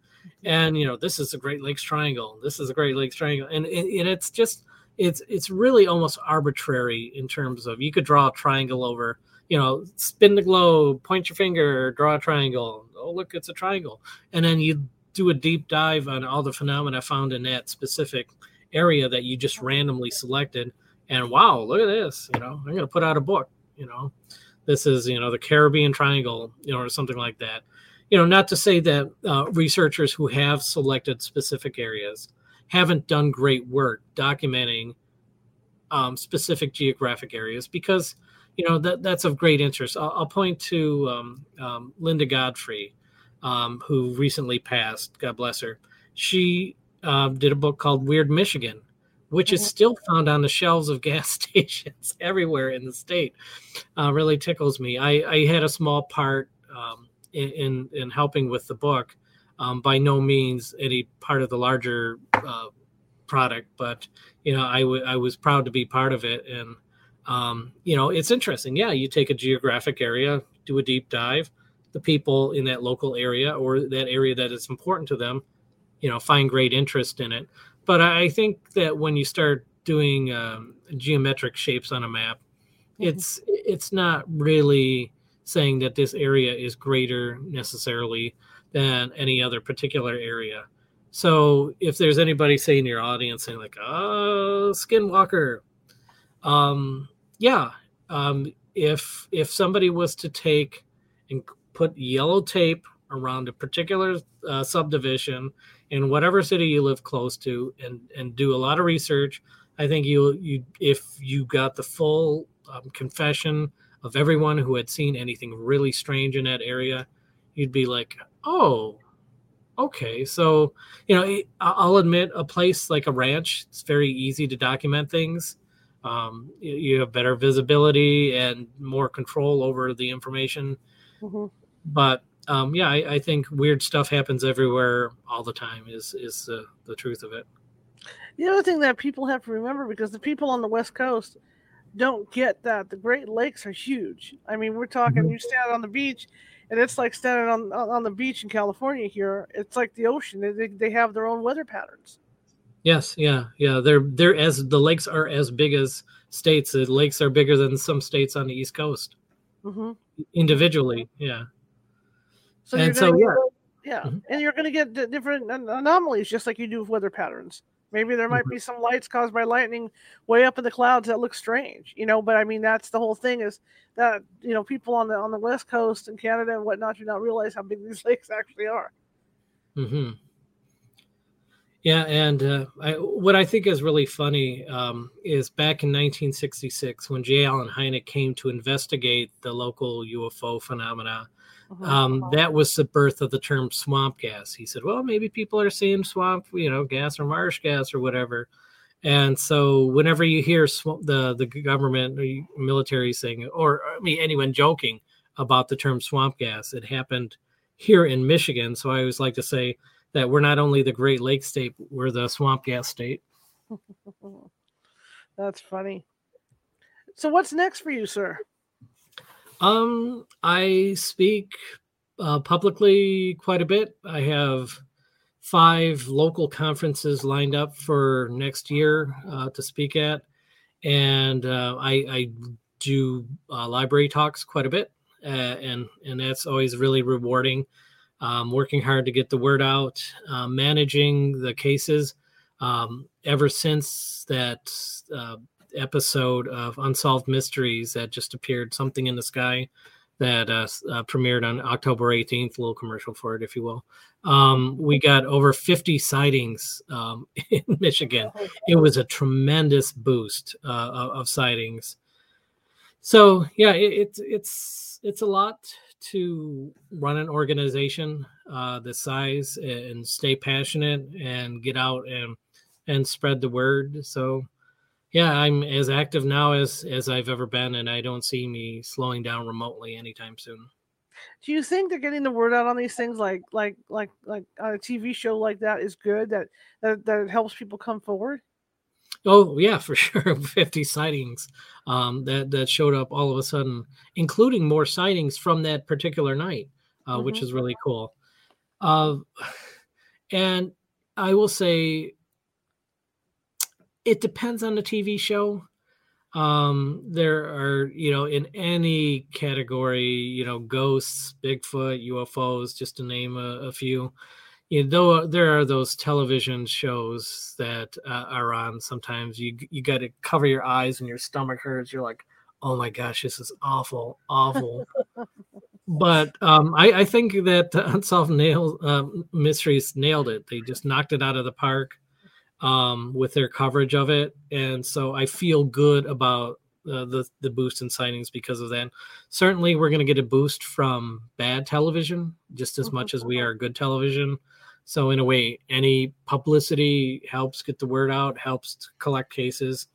And, you know, this is the Great Lakes Triangle. This is the Great Lakes Triangle. And, and, and it's just, it's it's really almost arbitrary in terms of you could draw a triangle over, you know, spin the globe, point your finger, draw a triangle. Oh, look, it's a triangle. And then you do a deep dive on all the phenomena found in that specific area that you just randomly selected. And wow, look at this. You know, I'm going to put out a book. You know, this is, you know, the Caribbean Triangle, you know, or something like that. You know, not to say that uh, researchers who have selected specific areas haven't done great work documenting um, specific geographic areas, because, you know, that, that's of great interest. I'll, I'll point to um, um, Linda Godfrey, um, who recently passed, God bless her. She uh, did a book called Weird Michigan, which is still found on the shelves of gas stations everywhere in the state. Uh, really tickles me. I, I had a small part um, In, in helping with the book. um, by no means any part of the larger uh, product, but, you know, I, w- I was proud to be part of it. And, um, you know, it's interesting. Yeah, you take a geographic area, do a deep dive. The people in that local area or that area that is important to them, you know, find great interest in it. But I think that when you start doing um, geometric shapes on a map, mm-hmm. it's it's not really saying that this area is greater necessarily than any other particular area. So if there's anybody, say, in your audience saying like, oh, Skinwalker, um, yeah, um, if if somebody was to take and put yellow tape around a particular uh, subdivision in whatever city you live close to and, and do a lot of research, I think you, you if you got the full um, confession of everyone who had seen anything really strange in that area, you'd be like, oh, okay. So, you know, I'll admit a place like a ranch, it's very easy to document things. Um, you have better visibility and more control over the information. Mm-hmm. But um, yeah, I, I think weird stuff happens everywhere all the time is is uh, the truth of it. The other thing that people have to remember, because the people on the West Coast don't get that the Great Lakes are huge. I mean, we're talking mm-hmm. you stand on the beach, and it's like standing on on the beach in California here. It's like the ocean. They they have their own weather patterns. Yes, yeah, yeah. They're they're as the lakes are as big as states. The lakes are bigger than some states on the East Coast. Mm-hmm. Individually, yeah. So and you're gonna, so yeah, yeah, mm-hmm. and you're going to get d- different an- anomalies, just like you do with weather patterns. Maybe there might mm-hmm. be some lights caused by lightning way up in the clouds that look strange, you know. But I mean, that's the whole thing is that you know people on the on the West Coast and Canada and whatnot do not realize how big these lakes actually are. Mm-hmm. Yeah, and uh, I, what I think is really funny um, is back in nineteen sixty-six when J. Allen Hynek came to investigate the local U F O phenomena, mm-hmm. um, that was the birth of the term swamp gas. He said, well, maybe people are seeing swamp, you know, gas or marsh gas or whatever. And so whenever you hear sw- the, the government or military saying, or I mean, anyone joking about the term swamp gas, it happened here in Michigan. So I always like to say, that we're not only the Great Lakes state, we're the swamp gas state. That's funny. So what's next for you, sir? Um, I speak uh, publicly quite a bit. I have five local conferences lined up for next year uh, to speak at. And uh, I, I do uh, library talks quite a bit. Uh, and, and that's always really rewarding. Um, working hard to get the word out, uh, managing the cases. Um, ever since that uh, episode of Unsolved Mysteries that just appeared, Something in the Sky, that uh, uh, premiered on October eighteenth, a little commercial for it, if you will. Um, we got over fifty sightings um, in Michigan. It was a tremendous boost uh, of sightings. So, yeah, it, it's it's it's a lot to run an organization uh, this size and stay passionate and get out and and spread the word. So, yeah, I'm as active now as, as I've ever been, and I don't see me slowing down remotely anytime soon. Do you think they're getting the word out on these things like like like like on a T V show like that is good, that that, that it helps people come forward? Oh, yeah, for sure. fifty sightings um, that, that showed up all of a sudden, including more sightings from that particular night, uh, mm-hmm. which is really cool. Uh, and I will say it depends on the T V show. Um, there are, you know, in any category, you know, ghosts, Bigfoot, U F Os, just to name a, a few. You know, there are those television shows that uh, are on sometimes. You you got to cover your eyes and your stomach hurts. You're like, oh, my gosh, this is awful, awful. But um, I, I think that Unsolved Nail, uh, Mysteries nailed it. They just knocked it out of the park um, with their coverage of it. And so I feel good about uh, the, the boost in sightings because of that. Certainly, we're going to get a boost from bad television just as much as we are good television. So in a way, any publicity helps get the word out, helps to collect cases.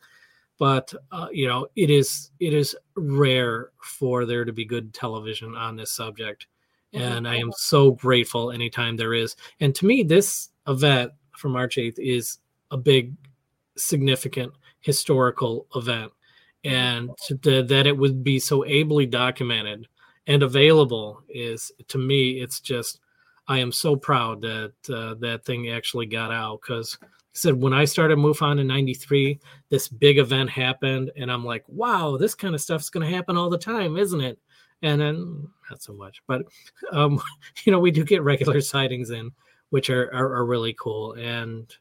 But, uh, you know, it is it is rare for there to be good television on this subject. And I am so grateful anytime there is. And to me, this event from March eighth is a big, significant historical event. And to the, that it would be so ably documented and available is, to me, it's just, I am so proud that uh, that thing actually got out. Because like I said, when I started MUFON in ninety-three, this big event happened. And I'm like, wow, this kind of stuff's going to happen all the time, isn't it? And then not so much, but, um, you know, we do get regular sightings in, which are, are, are really cool. And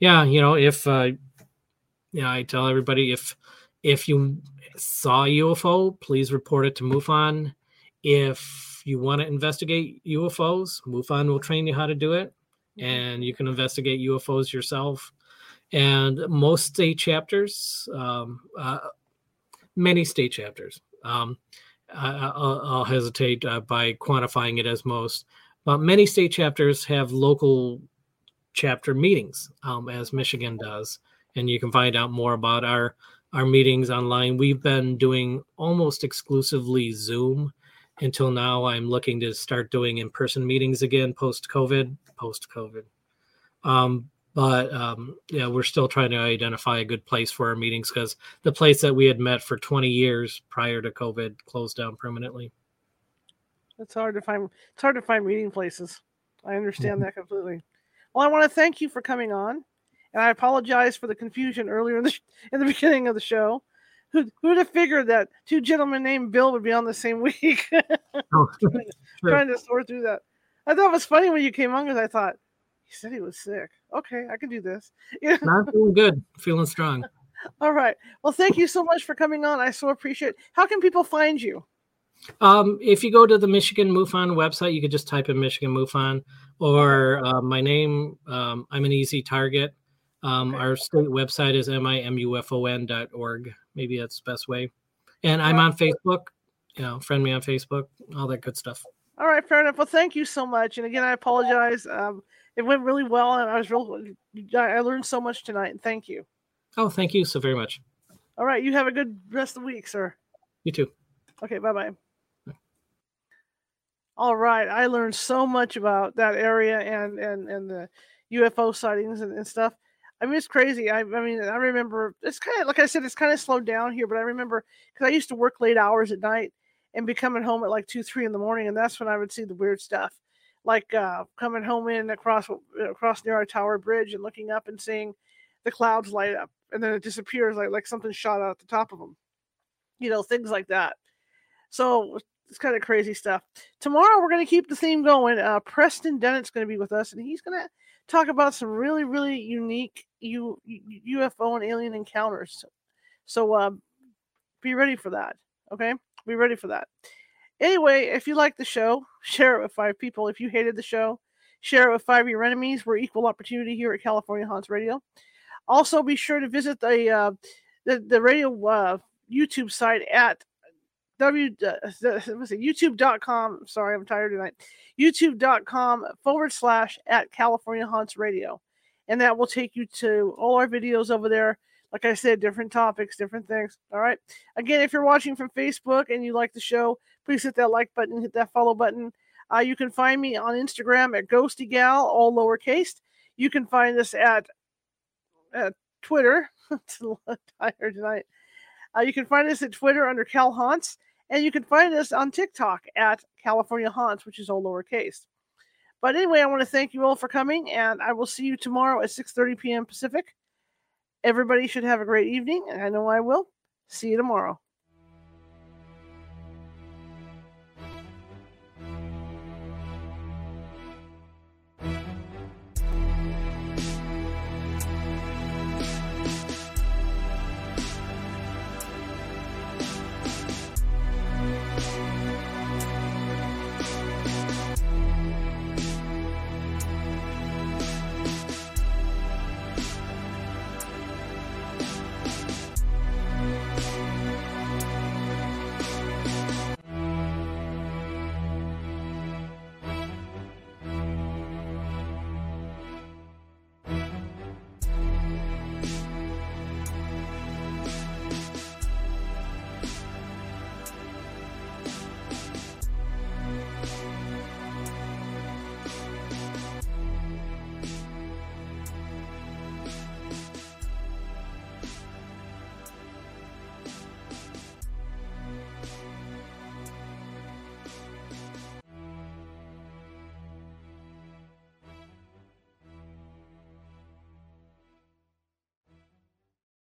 yeah, you know, if, uh, you know, I tell everybody, if, if you saw a U F O, please report it to MUFON. If you want to investigate U F Os, MUFON will train you how to do it. And you can investigate U F Os yourself. And most state chapters, um, uh, many state chapters, um, I'll, I'll hesitate uh, by quantifying it as most, but many state chapters have local chapter meetings, um, as Michigan does. And you can find out more about our, our meetings online. We've been doing almost exclusively Zoom until now. I'm looking to start doing in-person meetings again, post-COVID, post-COVID. Um, but um, yeah, we're still trying to identify a good place for our meetings because the place that we had met for twenty years prior to COVID closed down permanently. It's hard to find. It's hard to find meeting places. I understand that completely. Well, I want to thank you for coming on, and I apologize for the confusion earlier in the in the beginning of the show. Who would have figured that two gentlemen named Bill would be on the same week? Oh, trying, to, trying to sort through that. I thought it was funny when you came on because I thought, he said he was sick. Okay, I can do this. Yeah. I'm feeling good. Feeling strong. All right. Well, thank you so much for coming on. I so appreciate it. How can people find you? Um, if you go to the Michigan MUFON website, you could just type in Michigan MUFON or uh, my name. Um, I'm an easy target. Um, okay. Our state website is mimufon dot org. Maybe that's the best way. And I'm on Facebook. You know, friend me on Facebook. All that good stuff. All right, fair enough. Well, thank you so much. And again, I apologize. Um, It went really well, and I was real. I learned so much tonight, and thank you. Oh, thank you so very much. All right, you have a good rest of the week, sir. You too. Okay, bye-bye. Bye. All right, I learned so much about that area and and, and the U F O sightings and, and stuff. I mean, it's crazy. I, I mean, I remember it's kind of like I said, it's kind of slowed down here, but I remember because I used to work late hours at night and be coming home at like two, three in the morning, and that's when I would see the weird stuff. Like uh, coming home in across across near our Tower Bridge and looking up and seeing the clouds light up, and then it disappears like like something shot out the top of them, you know, things like that. So it's kind of crazy stuff. Tomorrow we're going to keep the theme going. Uh, Preston Dennett's going to be with us, and he's going to talk about some really really unique U- UFO and alien encounters. So uh, be ready for that. Okay, be ready for that. Anyway, if you like the show, share it with five people. If you hated the show, share it with five of your enemies. We're equal opportunity here at California Haunts Radio. Also, be sure to visit the uh, the, the radio uh, YouTube site at w uh, was it youtube dot com. Sorry, I'm tired tonight. youtube dot com forward slash at California Haunts Radio, and that will take you to all our videos over there. Like I said, different topics, different things. All right. Again, if you're watching from Facebook and you like the show, please hit that like button, hit that follow button. Uh, you can find me on Instagram at ghostygal, all lowercase. You can find us at, at Twitter. It's a little tired tonight. Uh, you can find us at Twitter under Cal Haunts, and you can find us on TikTok at California Haunts, which is all lowercase. But anyway, I want to thank you all for coming, and I will see you tomorrow at six thirty p.m. Pacific. Everybody should have a great evening, and I know I will. See you tomorrow.